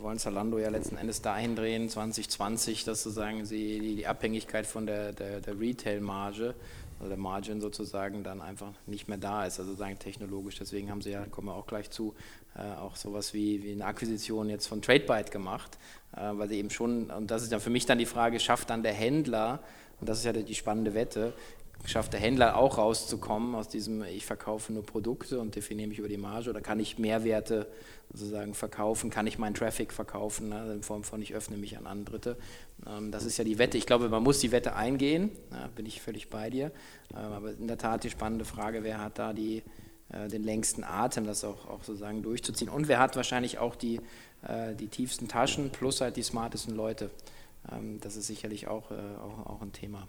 wollen Zalando ja letzten Endes dahin drehen, 2020, dass sozusagen sie die Abhängigkeit von der Retail-Marge, also der Margin sozusagen, dann einfach nicht mehr da ist, also sozusagen technologisch. Deswegen haben sie ja, kommen wir auch gleich zu, auch sowas wie eine Akquisition jetzt von Tradebyte gemacht, weil sie eben schon, und das ist ja für mich dann die Frage, schafft dann der Händler, und das ist ja die spannende Wette, schafft der Händler auch rauszukommen aus diesem, ich verkaufe nur Produkte und definiere mich über die Marge, oder kann ich Mehrwerte sozusagen verkaufen, kann ich meinen Traffic verkaufen, ne, in Form von ich öffne mich an Dritte. Das ist ja die Wette. Ich glaube, man muss die Wette eingehen, bin ich völlig bei dir. Aber in der Tat die spannende Frage, wer hat da den längsten Atem, das auch sozusagen durchzuziehen, und wer hat wahrscheinlich auch die tiefsten Taschen plus halt die smartesten Leute. Das ist sicherlich auch ein Thema.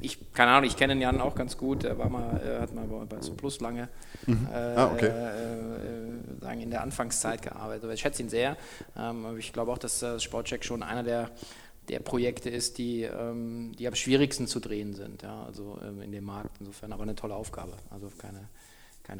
Ich kenne den Jan auch ganz gut, er hat mal bei Zooplus lange in der Anfangszeit gearbeitet. Ich schätze ihn sehr. Ich glaube auch, dass Sportcheck schon einer der Projekte ist, die am schwierigsten zu drehen sind, ja, also in dem Markt insofern, aber eine tolle Aufgabe, also keine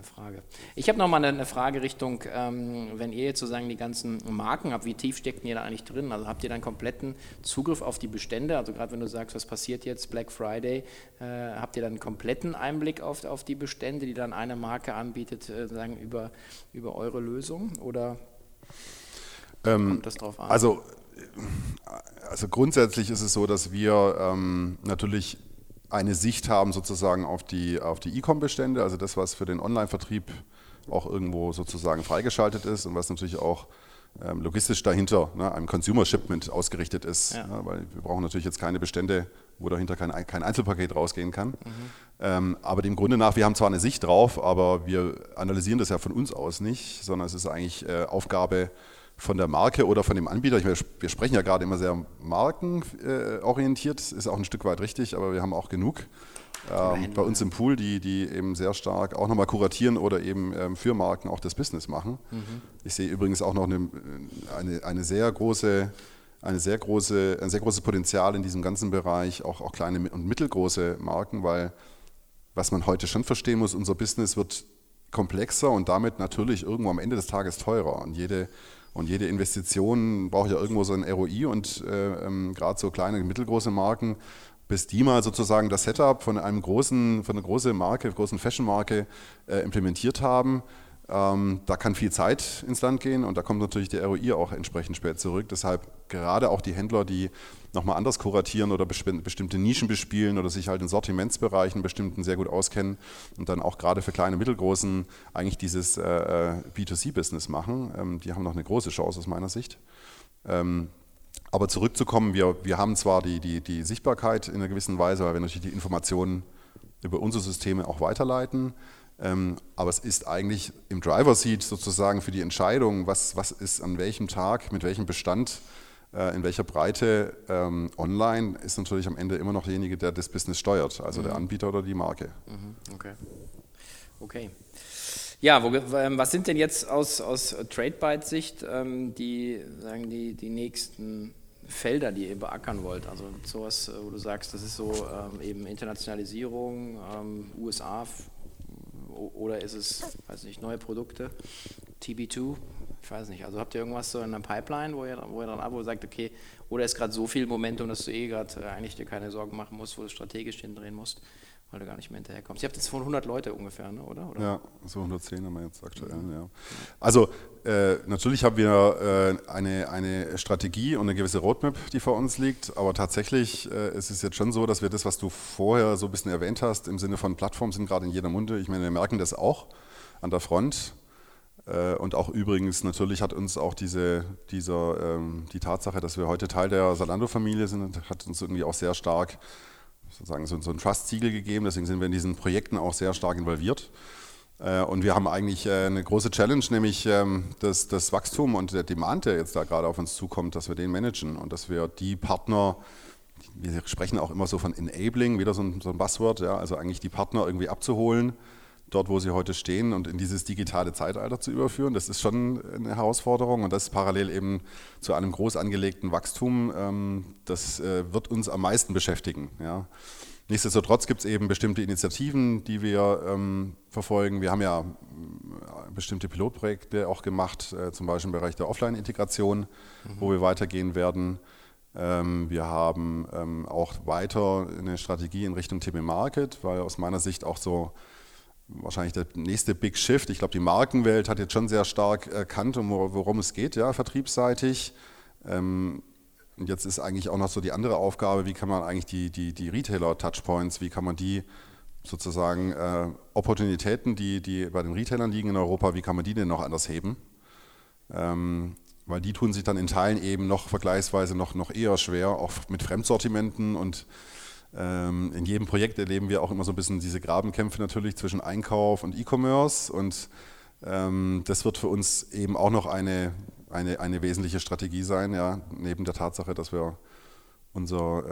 Frage. Ich habe nochmal eine Frage Richtung, wenn ihr jetzt sozusagen die ganzen Marken habt, wie tief steckt ihr da eigentlich drin? Also habt ihr dann kompletten Zugriff auf die Bestände? Also gerade wenn du sagst, was passiert jetzt, Black Friday, habt ihr dann einen kompletten Einblick auf die Bestände, die dann eine Marke anbietet, sozusagen über eure Lösung? Oder kommt das drauf an? Also grundsätzlich ist es so, dass wir natürlich eine Sicht haben sozusagen auf die E-Com-Bestände, also das, was für den Online-Vertrieb auch irgendwo sozusagen freigeschaltet ist und was natürlich auch logistisch dahinter, ne, einem Consumer-Shipment ausgerichtet ist, ja. Ja, weil wir brauchen natürlich jetzt keine Bestände, wo dahinter kein Einzelpaket rausgehen kann. Mhm. Aber dem Grunde nach, wir haben zwar eine Sicht drauf, aber wir analysieren das ja von uns aus nicht, sondern es ist eigentlich Aufgabe von der Marke oder von dem Anbieter. Ich meine, wir sprechen ja gerade immer sehr markenorientiert, ist auch ein Stück weit richtig, aber wir haben auch genug bei uns im Pool, die eben sehr stark auch nochmal kuratieren oder eben für Marken auch das Business machen. Mhm. Ich sehe übrigens auch noch ein sehr großes Potenzial in diesem ganzen Bereich, auch kleine und mittelgroße Marken, weil was man heute schon verstehen muss, unser Business wird komplexer und damit natürlich irgendwo am Ende des Tages teurer. Und jede Investition braucht ja irgendwo so ein ROI und gerade so kleine und mittelgroße Marken, bis die mal sozusagen das Setup von einer großen Fashion-Marke implementiert haben, da kann viel Zeit ins Land gehen und da kommt natürlich der ROI auch entsprechend spät zurück. Deshalb gerade auch die Händler, die nochmal anders kuratieren oder bestimmte Nischen bespielen oder sich halt in Sortimentsbereichen bestimmten sehr gut auskennen und dann auch gerade für kleine, mittelgroßen eigentlich dieses B2C-Business machen, die haben noch eine große Chance aus meiner Sicht. Aber zurückzukommen, wir haben zwar die Sichtbarkeit in einer gewissen Weise, weil wir natürlich die Informationen über unsere Systeme auch weiterleiten, aber es ist eigentlich im Driver-Seat sozusagen für die Entscheidung, was ist an welchem Tag, mit welchem Bestand, in welcher Breite online, ist natürlich am Ende immer noch derjenige, der das Business steuert, also der Anbieter oder die Marke. Mhm. Okay. Ja, was sind denn jetzt aus Tradebyte-Sicht die nächsten Felder, die ihr beackern wollt? Also sowas, wo du sagst, das ist so eben Internationalisierung, USA oder ist es, weiß nicht, neue Produkte, TB2, ich weiß nicht. Also habt ihr irgendwas so in der Pipeline, wo ihr sagt, okay, oder ist gerade so viel Momentum, dass du gerade eigentlich dir keine Sorgen machen musst, wo du strategisch hindrehen musst, weil du gar nicht mehr hinterherkommst. Ihr habt jetzt von 100 Leute ungefähr, ne? oder? Ja, so 110 haben wir jetzt aktuell. Mhm. Ja. Also natürlich haben wir eine Strategie und eine gewisse Roadmap, die vor uns liegt, aber tatsächlich es ist jetzt schon so, dass wir das, was du vorher so ein bisschen erwähnt hast, im Sinne von Plattformen sind gerade in jeder Munde, ich meine, wir merken das auch an der Front. Und auch übrigens, natürlich hat uns auch die Tatsache, dass wir heute Teil der Zalando-Familie sind, hat uns irgendwie auch sehr stark sozusagen so ein Trust-Siegel gegeben, deswegen sind wir in diesen Projekten auch sehr stark involviert. Und wir haben eigentlich eine große Challenge, nämlich das Wachstum und der Demand, der jetzt da gerade auf uns zukommt, dass wir den managen und dass wir die Partner, wir sprechen auch immer so von Enabling, wieder so ein Buzzword, ja, also eigentlich die Partner irgendwie abzuholen, dort wo sie heute stehen und in dieses digitale Zeitalter zu überführen, das ist schon eine Herausforderung und das parallel eben zu einem groß angelegten Wachstum, das wird uns am meisten beschäftigen. Ja. Nichtsdestotrotz gibt es eben bestimmte Initiativen, die wir verfolgen. Wir haben ja bestimmte Pilotprojekte auch gemacht, zum Beispiel im Bereich der Offline-Integration, wo wir weitergehen werden. Wir haben auch weiter eine Strategie in Richtung Telemarket, weil aus meiner Sicht auch so wahrscheinlich der nächste Big Shift. Ich glaube, die Markenwelt hat jetzt schon sehr stark erkannt, worum es geht, ja, vertriebsseitig. Und jetzt ist eigentlich auch noch so die andere Aufgabe, wie kann man eigentlich die Retailer-Touchpoints, wie kann man die sozusagen Opportunitäten, die bei den Retailern liegen in Europa, wie kann man die denn noch anders heben? Weil die tun sich dann in Teilen eben noch vergleichsweise noch eher schwer, auch mit Fremdsortimenten und in jedem Projekt erleben wir auch immer so ein bisschen diese Grabenkämpfe natürlich zwischen Einkauf und E-Commerce und das wird für uns eben auch noch eine wesentliche Strategie sein, ja, neben der Tatsache, dass wir unser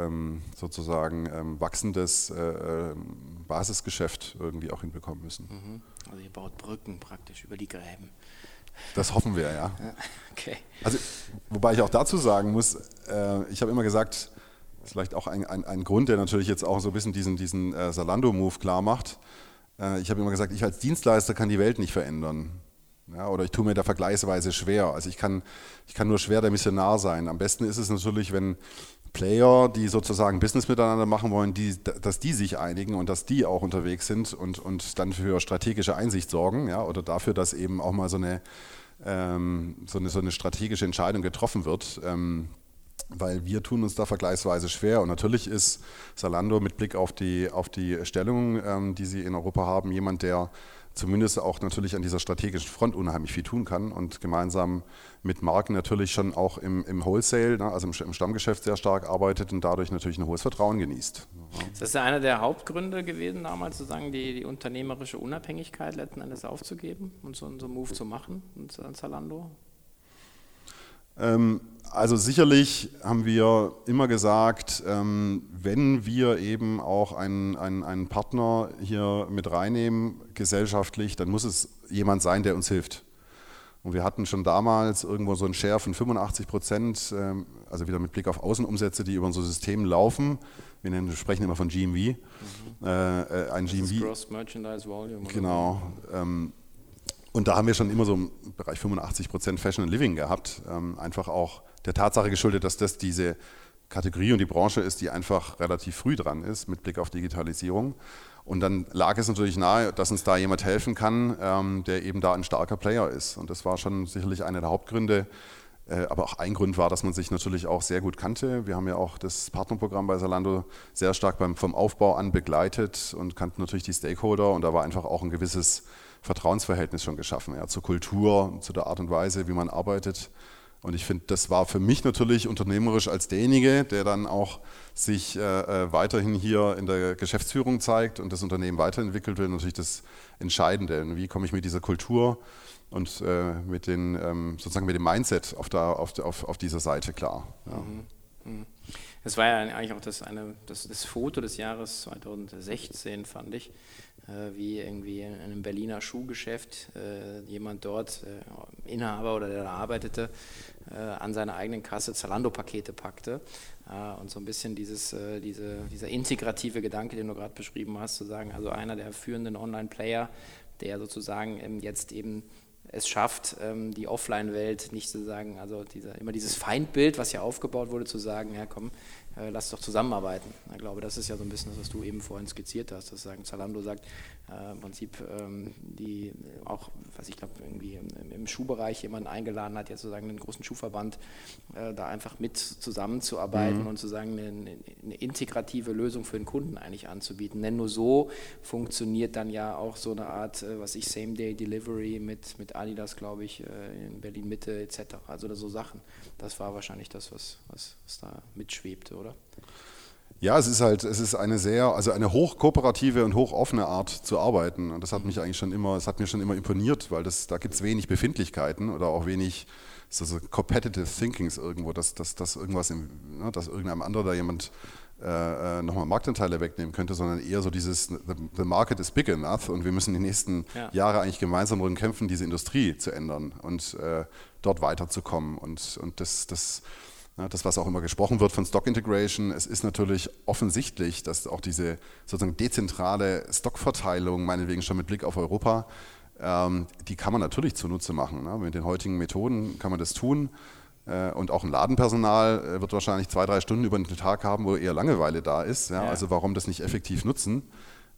wachsendes Basisgeschäft irgendwie auch hinbekommen müssen. Also ihr baut Brücken praktisch über die Gräben. Das hoffen wir, ja. Okay. Also, wobei ich auch dazu sagen muss, ich habe immer gesagt, vielleicht auch ein Grund, der natürlich jetzt auch so ein bisschen diesen Zalando-Move klar macht. Ich habe immer gesagt, ich als Dienstleister kann die Welt nicht verändern. Ja, oder ich tue mir da vergleichsweise schwer. Also ich kann nur schwer der Missionar sein. Am besten ist es natürlich, wenn Player, die sozusagen Business miteinander machen wollen, dass die sich einigen und dass die auch unterwegs sind und dann für strategische Einsicht sorgen. Ja, oder dafür, dass eben auch mal so eine strategische Entscheidung getroffen wird. Weil wir tun uns da vergleichsweise schwer und natürlich ist Zalando mit Blick auf die Stellung, die sie in Europa haben, jemand, der zumindest auch natürlich an dieser strategischen Front unheimlich viel tun kann und gemeinsam mit Marken natürlich schon auch im Wholesale, ne, also im Stammgeschäft sehr stark arbeitet und dadurch natürlich ein hohes Vertrauen genießt. Ja. Ist das einer der Hauptgründe gewesen, damals sozusagen die unternehmerische Unabhängigkeit letzten Endes aufzugeben und so einen Move zu machen, und Zalando? Also sicherlich haben wir immer gesagt, wenn wir eben auch einen Partner hier mit reinnehmen, gesellschaftlich, dann muss es jemand sein, der uns hilft. Und wir hatten schon damals irgendwo so einen Share von 85%, also wieder mit Blick auf Außenumsätze, die über unser System laufen. Wir sprechen immer von GMV. Mhm. Ein das GMV. Gross Merchandise Volume. Genau. Und da haben wir schon immer so im Bereich 85% Fashion and Living gehabt. Einfach auch der Tatsache geschuldet, dass das diese Kategorie und die Branche ist, die einfach relativ früh dran ist mit Blick auf Digitalisierung. Und dann lag es natürlich nahe, dass uns da jemand helfen kann, der eben da ein starker Player ist. Und das war schon sicherlich einer der Hauptgründe. Aber auch ein Grund war, dass man sich natürlich auch sehr gut kannte. Wir haben ja auch das Partnerprogramm bei Zalando sehr stark vom Aufbau an begleitet und kannten natürlich die Stakeholder. Und da war einfach auch ein gewisses Vertrauensverhältnis schon geschaffen, ja, zur Kultur, zu der Art und Weise, wie man arbeitet. Und ich finde, das war für mich natürlich unternehmerisch als derjenige, der dann auch sich weiterhin hier in der Geschäftsführung zeigt und das Unternehmen weiterentwickelt will, natürlich das Entscheidende. Wie komme ich mit dieser Kultur und mit den, sozusagen mit dem Mindset auf dieser Seite klar? Ja. Das war ja eigentlich auch das Foto des Jahres 2016, fand ich, wie irgendwie in einem Berliner Schuhgeschäft jemand dort, Inhaber oder der da arbeitete, an seiner eigenen Kasse Zalando-Pakete packte und so ein bisschen dieser integrative Gedanke, den du gerade beschrieben hast, zu sagen, also einer der führenden Online-Player, der sozusagen jetzt eben es schafft, die Offline-Welt nicht zu sagen, also immer dieses Feindbild, was ja aufgebaut wurde, zu sagen, ja komm, lass doch zusammenarbeiten. Ich glaube, das ist ja so ein bisschen das, was du eben vorhin skizziert hast, dass Zalando sagt, im Prinzip die auch, was ich glaube, irgendwie im Schuhbereich jemanden eingeladen hat, jetzt sozusagen einen großen Schuhverband, da einfach mit zusammenzuarbeiten und sozusagen eine integrative Lösung für den Kunden eigentlich anzubieten. Denn nur so funktioniert dann ja auch so eine Art, Same-Day-Delivery mit Adidas, glaube ich, in Berlin-Mitte etc. Also so Sachen. Das war wahrscheinlich das, was da mitschwebte, oder? Ja, es ist eine hochkooperative und hochoffene Art zu arbeiten, und das hat mich eigentlich schon immer imponiert, weil da gibt es wenig Befindlichkeiten oder auch wenig so competitive thinkings irgendwo, dass irgendeinem anderen da jemand nochmal Marktanteile wegnehmen könnte, sondern eher so dieses the market is big enough und wir müssen die nächsten Jahre eigentlich gemeinsam darum kämpfen, diese Industrie zu ändern und dort weiterzukommen und das, was auch immer gesprochen wird von Stock Integration, es ist natürlich offensichtlich, dass auch diese sozusagen dezentrale Stockverteilung, meinetwegen schon mit Blick auf Europa, die kann man natürlich zunutze machen. Ne? Mit den heutigen Methoden kann man das tun. Und auch ein Ladenpersonal wird wahrscheinlich 2-3 Stunden über den Tag haben, wo eher Langeweile da ist. Ja? Ja. Also warum das nicht effektiv nutzen?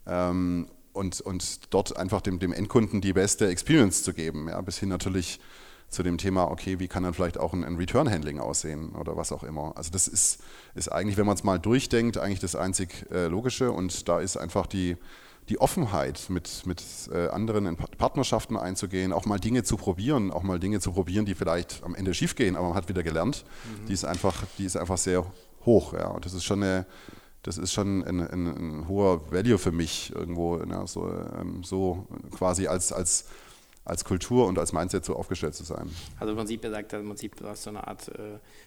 Und dort einfach dem Endkunden die beste Experience zu geben. Ja? Bis hin natürlich zu dem Thema, okay, wie kann dann vielleicht auch ein Return-Handling aussehen oder was auch immer. Also das ist eigentlich, wenn man es mal durchdenkt, eigentlich das einzig Logische, und da ist einfach die Offenheit, mit anderen in Partnerschaften einzugehen, auch mal Dinge zu probieren, die vielleicht am Ende schief gehen, aber man hat wieder gelernt, die ist einfach sehr hoch. Ja. Und das ist schon ein hoher Value für mich irgendwo, ja, so quasi als Kultur und als Mindset so aufgestellt zu sein. Also im Prinzip, du hast so eine Art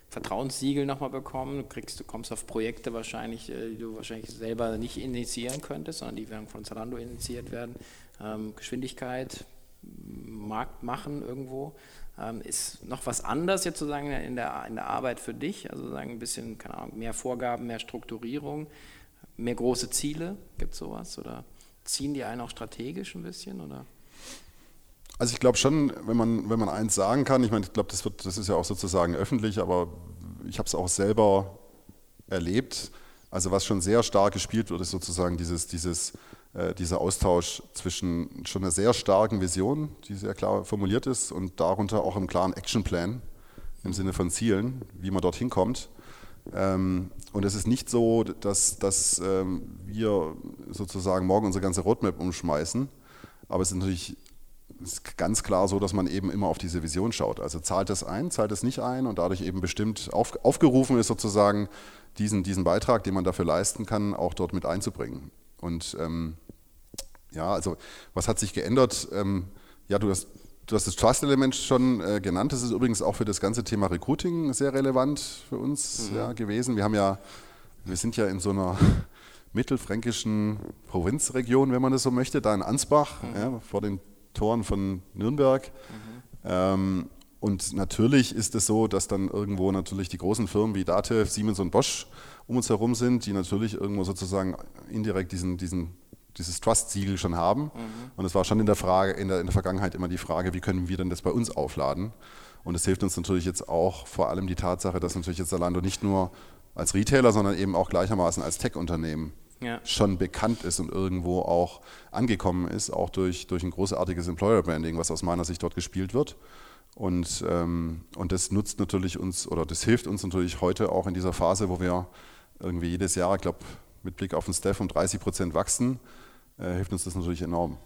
Vertrauenssiegel nochmal bekommen, du kommst auf Projekte wahrscheinlich, die du wahrscheinlich selber nicht initiieren könntest, sondern die werden von Zalando initiiert werden. Geschwindigkeit, Markt machen irgendwo. Ist noch was anders jetzt sozusagen in der Arbeit für dich, also sagen ein bisschen, keine Ahnung, mehr Vorgaben, mehr Strukturierung, mehr große Ziele, gibt es sowas? Oder ziehen die einen auch strategisch ein bisschen, oder? Also ich glaube schon, wenn man eins sagen kann, ich meine, ich glaube, das ist ja auch sozusagen öffentlich, aber ich habe es auch selber erlebt. Also was schon sehr stark gespielt wird, ist sozusagen dieser Austausch zwischen schon einer sehr starken Vision, die sehr klar formuliert ist, und darunter auch einem klaren Actionplan im Sinne von Zielen, wie man dorthin kommt. Und es ist nicht so, dass wir sozusagen morgen unsere ganze Roadmap umschmeißen, aber es ist natürlich ganz klar so, dass man eben immer auf diese Vision schaut. Also zahlt es ein, zahlt es nicht ein, und dadurch eben bestimmt aufgerufen ist, sozusagen diesen Beitrag, den man dafür leisten kann, auch dort mit einzubringen. Und also was hat sich geändert? Ja, du hast Du hast das Trust-Element schon genannt. Das ist übrigens auch für das ganze Thema Recruiting sehr relevant für uns gewesen. Wir sind ja in so einer mittelfränkischen Provinzregion, wenn man das so möchte, da in Ansbach, vor den Toren von Nürnberg. Und natürlich ist es so, dass dann irgendwo natürlich die großen Firmen wie DATEV, Siemens und Bosch um uns herum sind, die natürlich irgendwo sozusagen indirekt dieses Trust-Siegel schon haben. Und es war schon in der Vergangenheit immer die Frage, wie können wir denn das bei uns aufladen? Und es hilft uns natürlich jetzt auch vor allem die Tatsache, dass natürlich jetzt Zalando nicht nur als Retailer, sondern eben auch gleichermaßen als Tech-Unternehmen schon bekannt ist und irgendwo auch angekommen ist, auch durch ein großartiges Employer-Branding, was aus meiner Sicht dort gespielt wird. Und das nutzt natürlich uns, oder das hilft uns natürlich heute auch in dieser Phase, wo wir irgendwie jedes Jahr, ich glaube, mit Blick auf den Staff um 30% wachsen, hilft uns das natürlich enorm.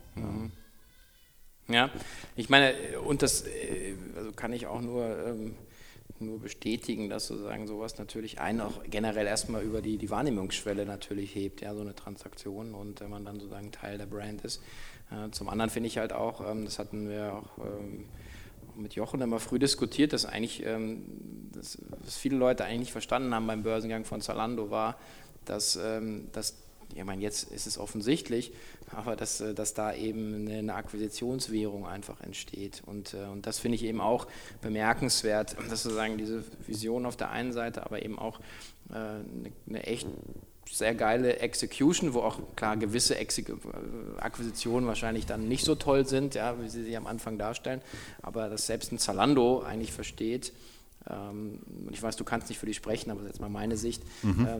Ja, ich meine, und das also kann ich auch nur bestätigen, dass sozusagen sowas natürlich einen auch generell erstmal über die Wahrnehmungsschwelle natürlich hebt, ja, so eine Transaktion, und wenn man dann sozusagen Teil der Brand ist. Zum anderen finde ich halt auch, das hatten wir auch mit Jochen immer früh diskutiert, dass eigentlich, dass viele Leute eigentlich nicht verstanden haben beim Börsengang von Zalando war, dass ich meine, jetzt ist es offensichtlich, aber dass da eben eine Akquisitionswährung einfach entsteht. Und das finde ich eben auch bemerkenswert, dass sozusagen diese Vision auf der einen Seite, aber eben auch eine echt sehr geile Execution, wo auch klar gewisse Akquisitionen wahrscheinlich dann nicht so toll sind, ja, wie sie sich am Anfang darstellen, aber dass selbst ein Zalando eigentlich versteht, und ich weiß, du kannst nicht für die sprechen, aber das ist jetzt mal meine Sicht,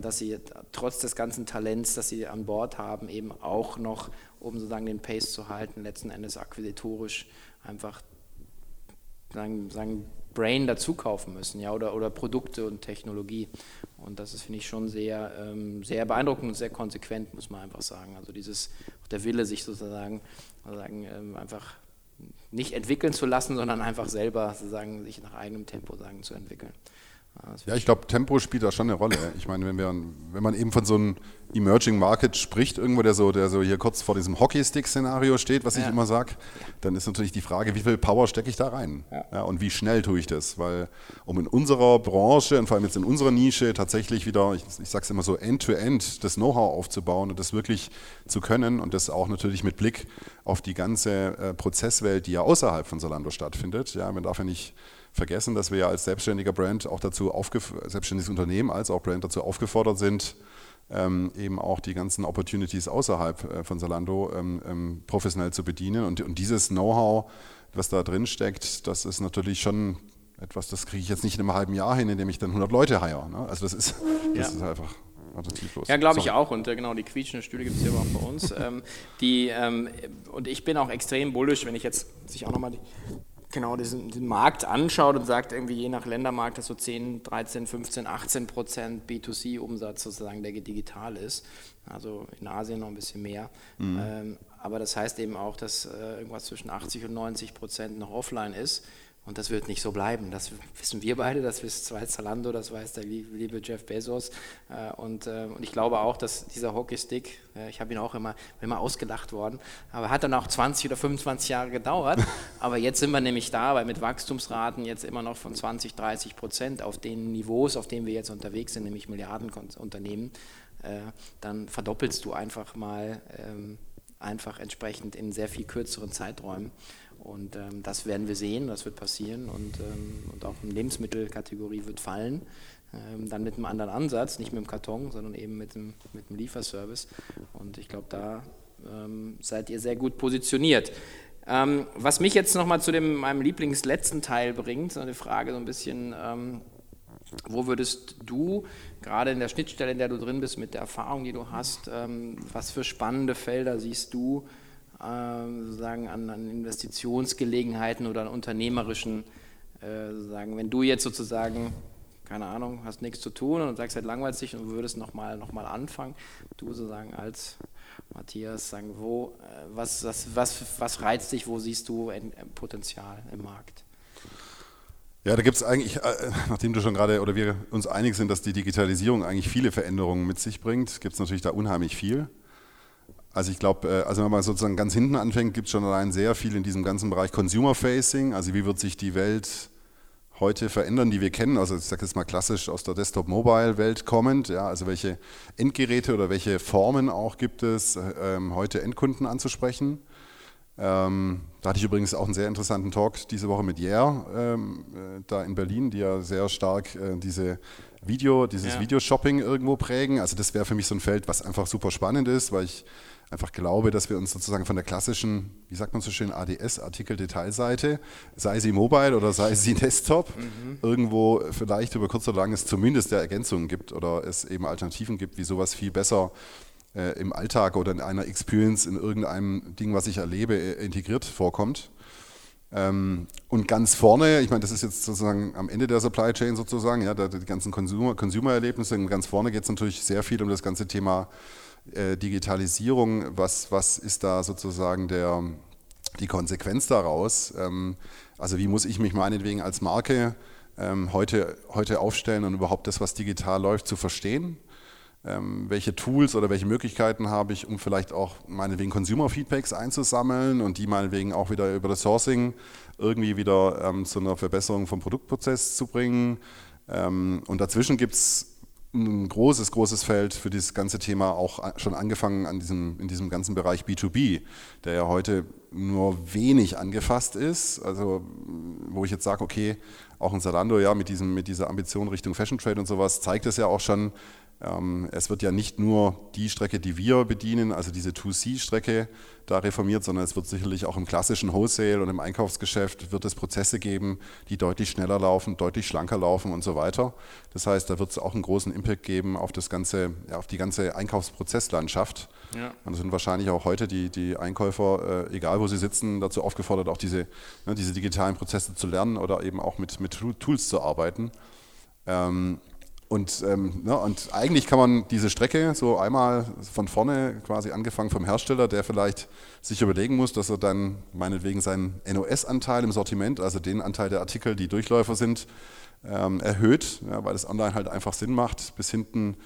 dass sie trotz des ganzen Talents, das sie an Bord haben, eben auch noch, um sozusagen den Pace zu halten, letzten Endes akquisitorisch einfach sagen Brain dazu kaufen müssen, ja, oder Produkte und Technologie. Und das ist, finde ich, schon sehr, sehr beeindruckend und sehr konsequent, muss man einfach sagen. Also dieses, der Wille, sich sozusagen einfach nicht entwickeln zu lassen, sondern einfach selber sozusagen sich nach eigenem Tempo zu entwickeln. Ja, ich glaube, Tempo spielt da schon eine Rolle. Ich meine, wenn man eben von so einem Emerging Market spricht, irgendwo der so hier kurz vor diesem Hockeystick-Szenario steht, was ich immer sage, dann ist natürlich die Frage, wie viel Power stecke ich da rein? Ja, und wie schnell tue ich das? Weil um in unserer Branche und vor allem jetzt in unserer Nische tatsächlich wieder, ich sage es immer so, End-to-End das Know-how aufzubauen und das wirklich zu können, und das auch natürlich mit Blick auf die ganze Prozesswelt, die ja außerhalb von Zalando stattfindet. Ja, man darf ja nicht vergessen, dass wir ja als selbstständiger Brand auch dazu selbstständiges Unternehmen als auch Brand dazu aufgefordert sind, eben auch die ganzen Opportunities außerhalb von Zalando professionell zu bedienen, und dieses Know-how, was da drin steckt, das ist natürlich schon etwas, das kriege ich jetzt nicht in einem halben Jahr hin, indem ich dann 100 Leute hire. Ne? Also das ist einfach alternativlos. Ja, glaube ich auch, und genau, die quietschende Stühle gibt es hier aber auch bei uns. Und ich bin auch extrem bullisch, wenn ich jetzt sich auch nochmal diesen Markt anschaut und sagt, irgendwie je nach Ländermarkt, dass so 10, 13, 15, 18% B2C-Umsatz sozusagen, der digital ist. Also in Asien noch ein bisschen mehr. Aber das heißt eben auch, dass irgendwas zwischen 80% und 90% noch offline ist. Und das wird nicht so bleiben. Das wissen wir beide, das weiß Zalando, das weiß der liebe Jeff Bezos. Und ich glaube auch, dass dieser Hockeystick, ich habe ihn auch immer ausgelacht worden, aber hat dann auch 20 oder 25 Jahre gedauert. Aber jetzt sind wir nämlich da, weil mit Wachstumsraten jetzt immer noch von 20-30% auf den Niveaus, auf denen wir jetzt unterwegs sind, nämlich Milliardenunternehmen, dann verdoppelst du einfach entsprechend in sehr viel kürzeren Zeiträumen. Und das werden wir sehen, das wird passieren, und auch eine Lebensmittelkategorie wird fallen, dann mit einem anderen Ansatz, nicht mit dem Karton, sondern eben mit dem Lieferservice, und ich glaube, da seid ihr sehr gut positioniert. Was mich jetzt nochmal zu meinem lieblingsletzten Teil bringt, so eine Frage so ein bisschen, wo würdest du, gerade in der Schnittstelle, in der du drin bist, mit der Erfahrung, die du hast, was für spannende Felder siehst du, sozusagen an Investitionsgelegenheiten oder an unternehmerischen, sozusagen, wenn du jetzt sozusagen, keine Ahnung, hast nichts zu tun und sagst, halt langweilt dich und würdest nochmal anfangen, du sozusagen als Matthias, sagen, wo, was reizt dich, wo siehst du Potenzial im Markt? Ja, da gibt es eigentlich, nachdem du schon gerade, oder wir uns einig sind, dass die Digitalisierung eigentlich viele Veränderungen mit sich bringt, gibt es natürlich da unheimlich viel. Also ich glaube, also wenn man sozusagen ganz hinten anfängt, gibt es schon allein sehr viel in diesem ganzen Bereich Consumer Facing, also wie wird sich die Welt heute verändern, die wir kennen, also ich sage jetzt mal klassisch aus der Desktop-Mobile-Welt kommend, ja, also welche Endgeräte oder welche Formen auch gibt es, heute Endkunden anzusprechen. Da hatte ich übrigens auch einen sehr interessanten Talk diese Woche mit Yair da in Berlin, die ja sehr stark Video-Shopping irgendwo prägen. Also das wäre für mich so ein Feld, was einfach super spannend ist, weil ich einfach glaube, dass wir uns sozusagen von der klassischen, wie sagt man so schön, ADS, Artikel-Detailseite, sei sie mobile oder sei sie Desktop, irgendwo vielleicht über kurz oder lang es zumindest der Ergänzungen gibt oder es eben Alternativen gibt, wie sowas viel besser im Alltag oder in einer Experience, in irgendeinem Ding, was ich erlebe, integriert vorkommt. Und ganz vorne, ich meine, das ist jetzt sozusagen am Ende der Supply Chain sozusagen, ja, die ganzen Consumer-Erlebnisse, und ganz vorne geht es natürlich sehr viel um das ganze Thema Digitalisierung. Was ist da sozusagen die Konsequenz daraus? Also wie muss ich mich meinetwegen als Marke heute aufstellen und überhaupt das, was digital läuft, zu verstehen? Welche Tools oder welche Möglichkeiten habe ich, um vielleicht auch meinetwegen Consumer-Feedbacks einzusammeln und die meinetwegen auch wieder über das Sourcing irgendwie wieder zu einer Verbesserung vom Produktprozess zu bringen. Und dazwischen gibt es ein großes Feld für dieses ganze Thema, auch schon angefangen in diesem ganzen Bereich B2B, der ja heute nur wenig angefasst ist, also wo ich jetzt sage, okay, auch in Zalando ja mit dieser Ambition Richtung Fashion Trade und sowas zeigt es ja auch schon, es wird ja nicht nur die Strecke, die wir bedienen, also diese 2C-Strecke da reformiert, sondern es wird sicherlich auch im klassischen Wholesale und im Einkaufsgeschäft wird es Prozesse geben, die deutlich schneller laufen, deutlich schlanker laufen und so weiter. Das heißt, da wird es auch einen großen Impact geben auf das ganze, ja, auf die ganze Einkaufsprozesslandschaft. Ja. Und sind wahrscheinlich auch heute die Einkäufer, egal wo sie sitzen, dazu aufgefordert, auch diese digitalen Prozesse zu lernen oder eben auch mit Tools zu arbeiten. Und eigentlich kann man diese Strecke so einmal von vorne, quasi angefangen vom Hersteller, der vielleicht sich überlegen muss, dass er dann meinetwegen seinen NOS-Anteil im Sortiment, also den Anteil der Artikel, die Durchläufer sind, erhöht, ja, weil das online halt einfach Sinn macht, bis hinten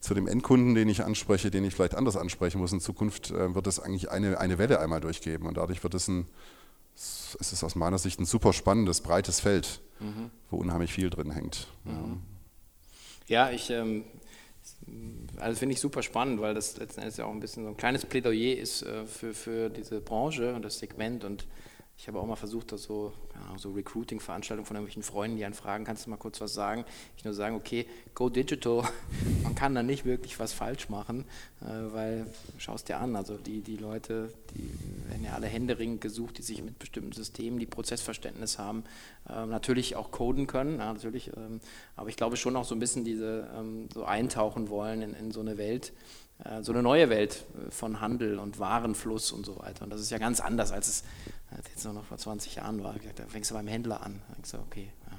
zu dem Endkunden, den ich anspreche, den ich vielleicht anders ansprechen muss. In Zukunft wird es eigentlich eine Welle einmal durchgeben und dadurch wird es ist aus meiner Sicht ein super spannendes, breites Feld, wo unheimlich viel drin hängt. Ja. Ja, also finde ich super spannend, weil das letzten Endes ja auch ein bisschen so ein kleines Plädoyer ist für diese Branche und das Segment. Und ich habe auch mal versucht, dass so Recruiting-Veranstaltungen von irgendwelchen Freunden, die einen fragen, kannst du mal kurz was sagen? Ich nur sagen, okay, go digital. Man kann da nicht wirklich was falsch machen, weil, schaust dir an, also die Leute, die werden ja alle händeringend gesucht, die sich mit bestimmten Systemen, die Prozessverständnis haben, natürlich auch coden können, ja, natürlich, aber ich glaube schon auch so ein bisschen so eintauchen wollen in so eine Welt, so eine neue Welt von Handel und Warenfluss und so weiter. Und das ist ja ganz anders, als es jetzt noch vor 20 Jahren war. Da fängst du beim Händler an. Da denkst du, okay, ja.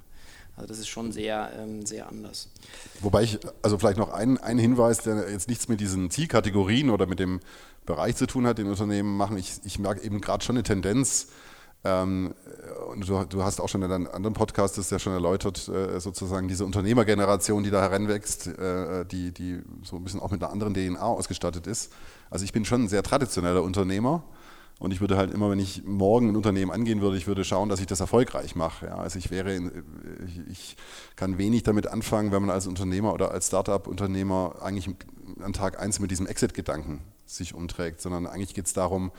Also das ist schon sehr, sehr anders. Wobei ich, also vielleicht noch ein Hinweis, der jetzt nichts mit diesen Zielkategorien oder mit dem Bereich zu tun hat, den Unternehmen machen. Ich merke eben gerade schon eine Tendenz, und du hast auch schon in deinem anderen Podcast das ja schon erläutert, sozusagen diese Unternehmergeneration, die da heranwächst, die so ein bisschen auch mit einer anderen DNA ausgestattet ist. Also ich bin schon ein sehr traditioneller Unternehmer und ich würde halt immer, wenn ich morgen ein Unternehmen angehen würde, ich würde schauen, dass ich das erfolgreich mache. Ja, also ich kann wenig damit anfangen, wenn man als Unternehmer oder als Startup-Unternehmer eigentlich an Tag 1 mit diesem Exit-Gedanken sich umträgt, sondern eigentlich geht es darum,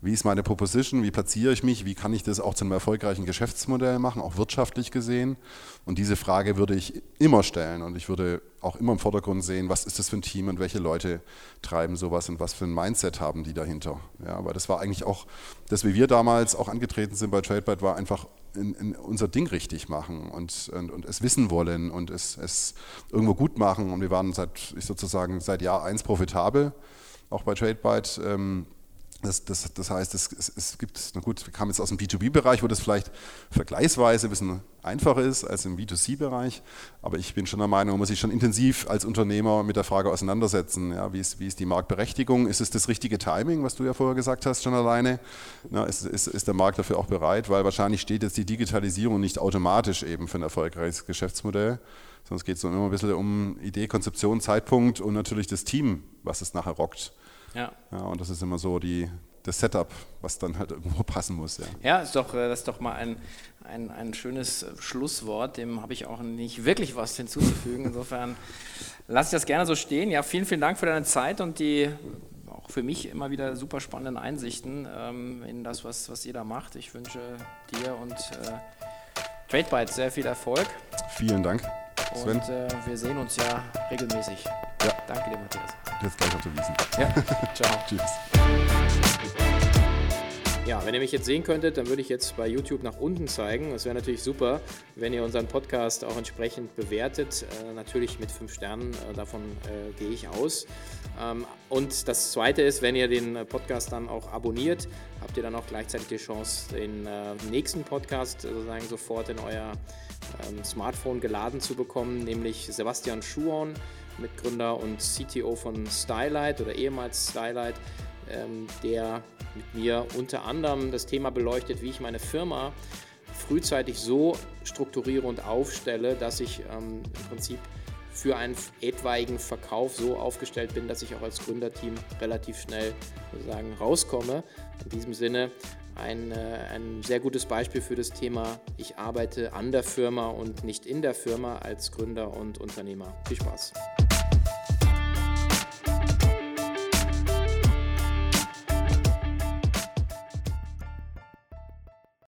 wie ist meine Proposition, wie platziere ich mich, wie kann ich das auch zu einem erfolgreichen Geschäftsmodell machen, auch wirtschaftlich gesehen. Und diese Frage würde ich immer stellen und ich würde auch immer im Vordergrund sehen, was ist das für ein Team und welche Leute treiben sowas und was für ein Mindset haben die dahinter. Ja, weil das war eigentlich auch, das, wie wir damals auch angetreten sind bei Tradebyte, war einfach in unser Ding richtig machen und es wissen wollen und es irgendwo gut machen. Und wir waren seit Jahr 1 profitabel, auch bei Tradebyte. Das heißt, es gibt, na gut, wir kamen jetzt aus dem B2B-Bereich, wo das vielleicht vergleichsweise ein bisschen einfacher ist als im B2C-Bereich, aber ich bin schon der Meinung, man muss sich schon intensiv als Unternehmer mit der Frage auseinandersetzen, ja, wie ist die Marktberechtigung, ist es das richtige Timing, was du ja vorher gesagt hast, schon alleine, na, ist der Markt dafür auch bereit, weil wahrscheinlich steht jetzt die Digitalisierung nicht automatisch eben für ein erfolgreiches Geschäftsmodell, sondern es geht so immer ein bisschen um Idee, Konzeption, Zeitpunkt und natürlich das Team, was es nachher rockt. Ja. Ja, und das ist immer so das Setup, was dann halt irgendwo passen muss. Ja, ja, das ist doch mal ein schönes Schlusswort, dem habe ich auch nicht wirklich was hinzuzufügen. Insofern lasse ich das gerne so stehen. Ja, vielen, vielen Dank für deine Zeit und die auch für mich immer wieder super spannenden Einsichten in das, was ihr da macht. Ich wünsche dir und Tradebyte sehr viel Erfolg. Vielen Dank, Sven. Und wir sehen uns ja regelmäßig. Ja. Danke dir, Matthias. Jetzt gleich auf der Wiesn. Ja, ciao. Tschüss. Ja, wenn ihr mich jetzt sehen könntet, dann würde ich jetzt bei YouTube nach unten zeigen. Es wäre natürlich super, wenn ihr unseren Podcast auch entsprechend bewertet. Natürlich mit 5 Sternen, davon gehe ich aus. Und das Zweite ist, wenn ihr den Podcast dann auch abonniert, habt ihr dann auch gleichzeitig die Chance, den nächsten Podcast sozusagen sofort in euer Smartphone geladen zu bekommen, nämlich Sebastian Schuon, Mitgründer und CTO von Stylight oder ehemals Stylight, der mit mir unter anderem das Thema beleuchtet, wie ich meine Firma frühzeitig so strukturiere und aufstelle, dass ich im Prinzip für einen etwaigen Verkauf so aufgestellt bin, dass ich auch als Gründerteam relativ schnell sozusagen rauskomme. In diesem Sinne ein sehr gutes Beispiel für das Thema, ich arbeite an der Firma und nicht in der Firma als Gründer und Unternehmer. Viel Spaß!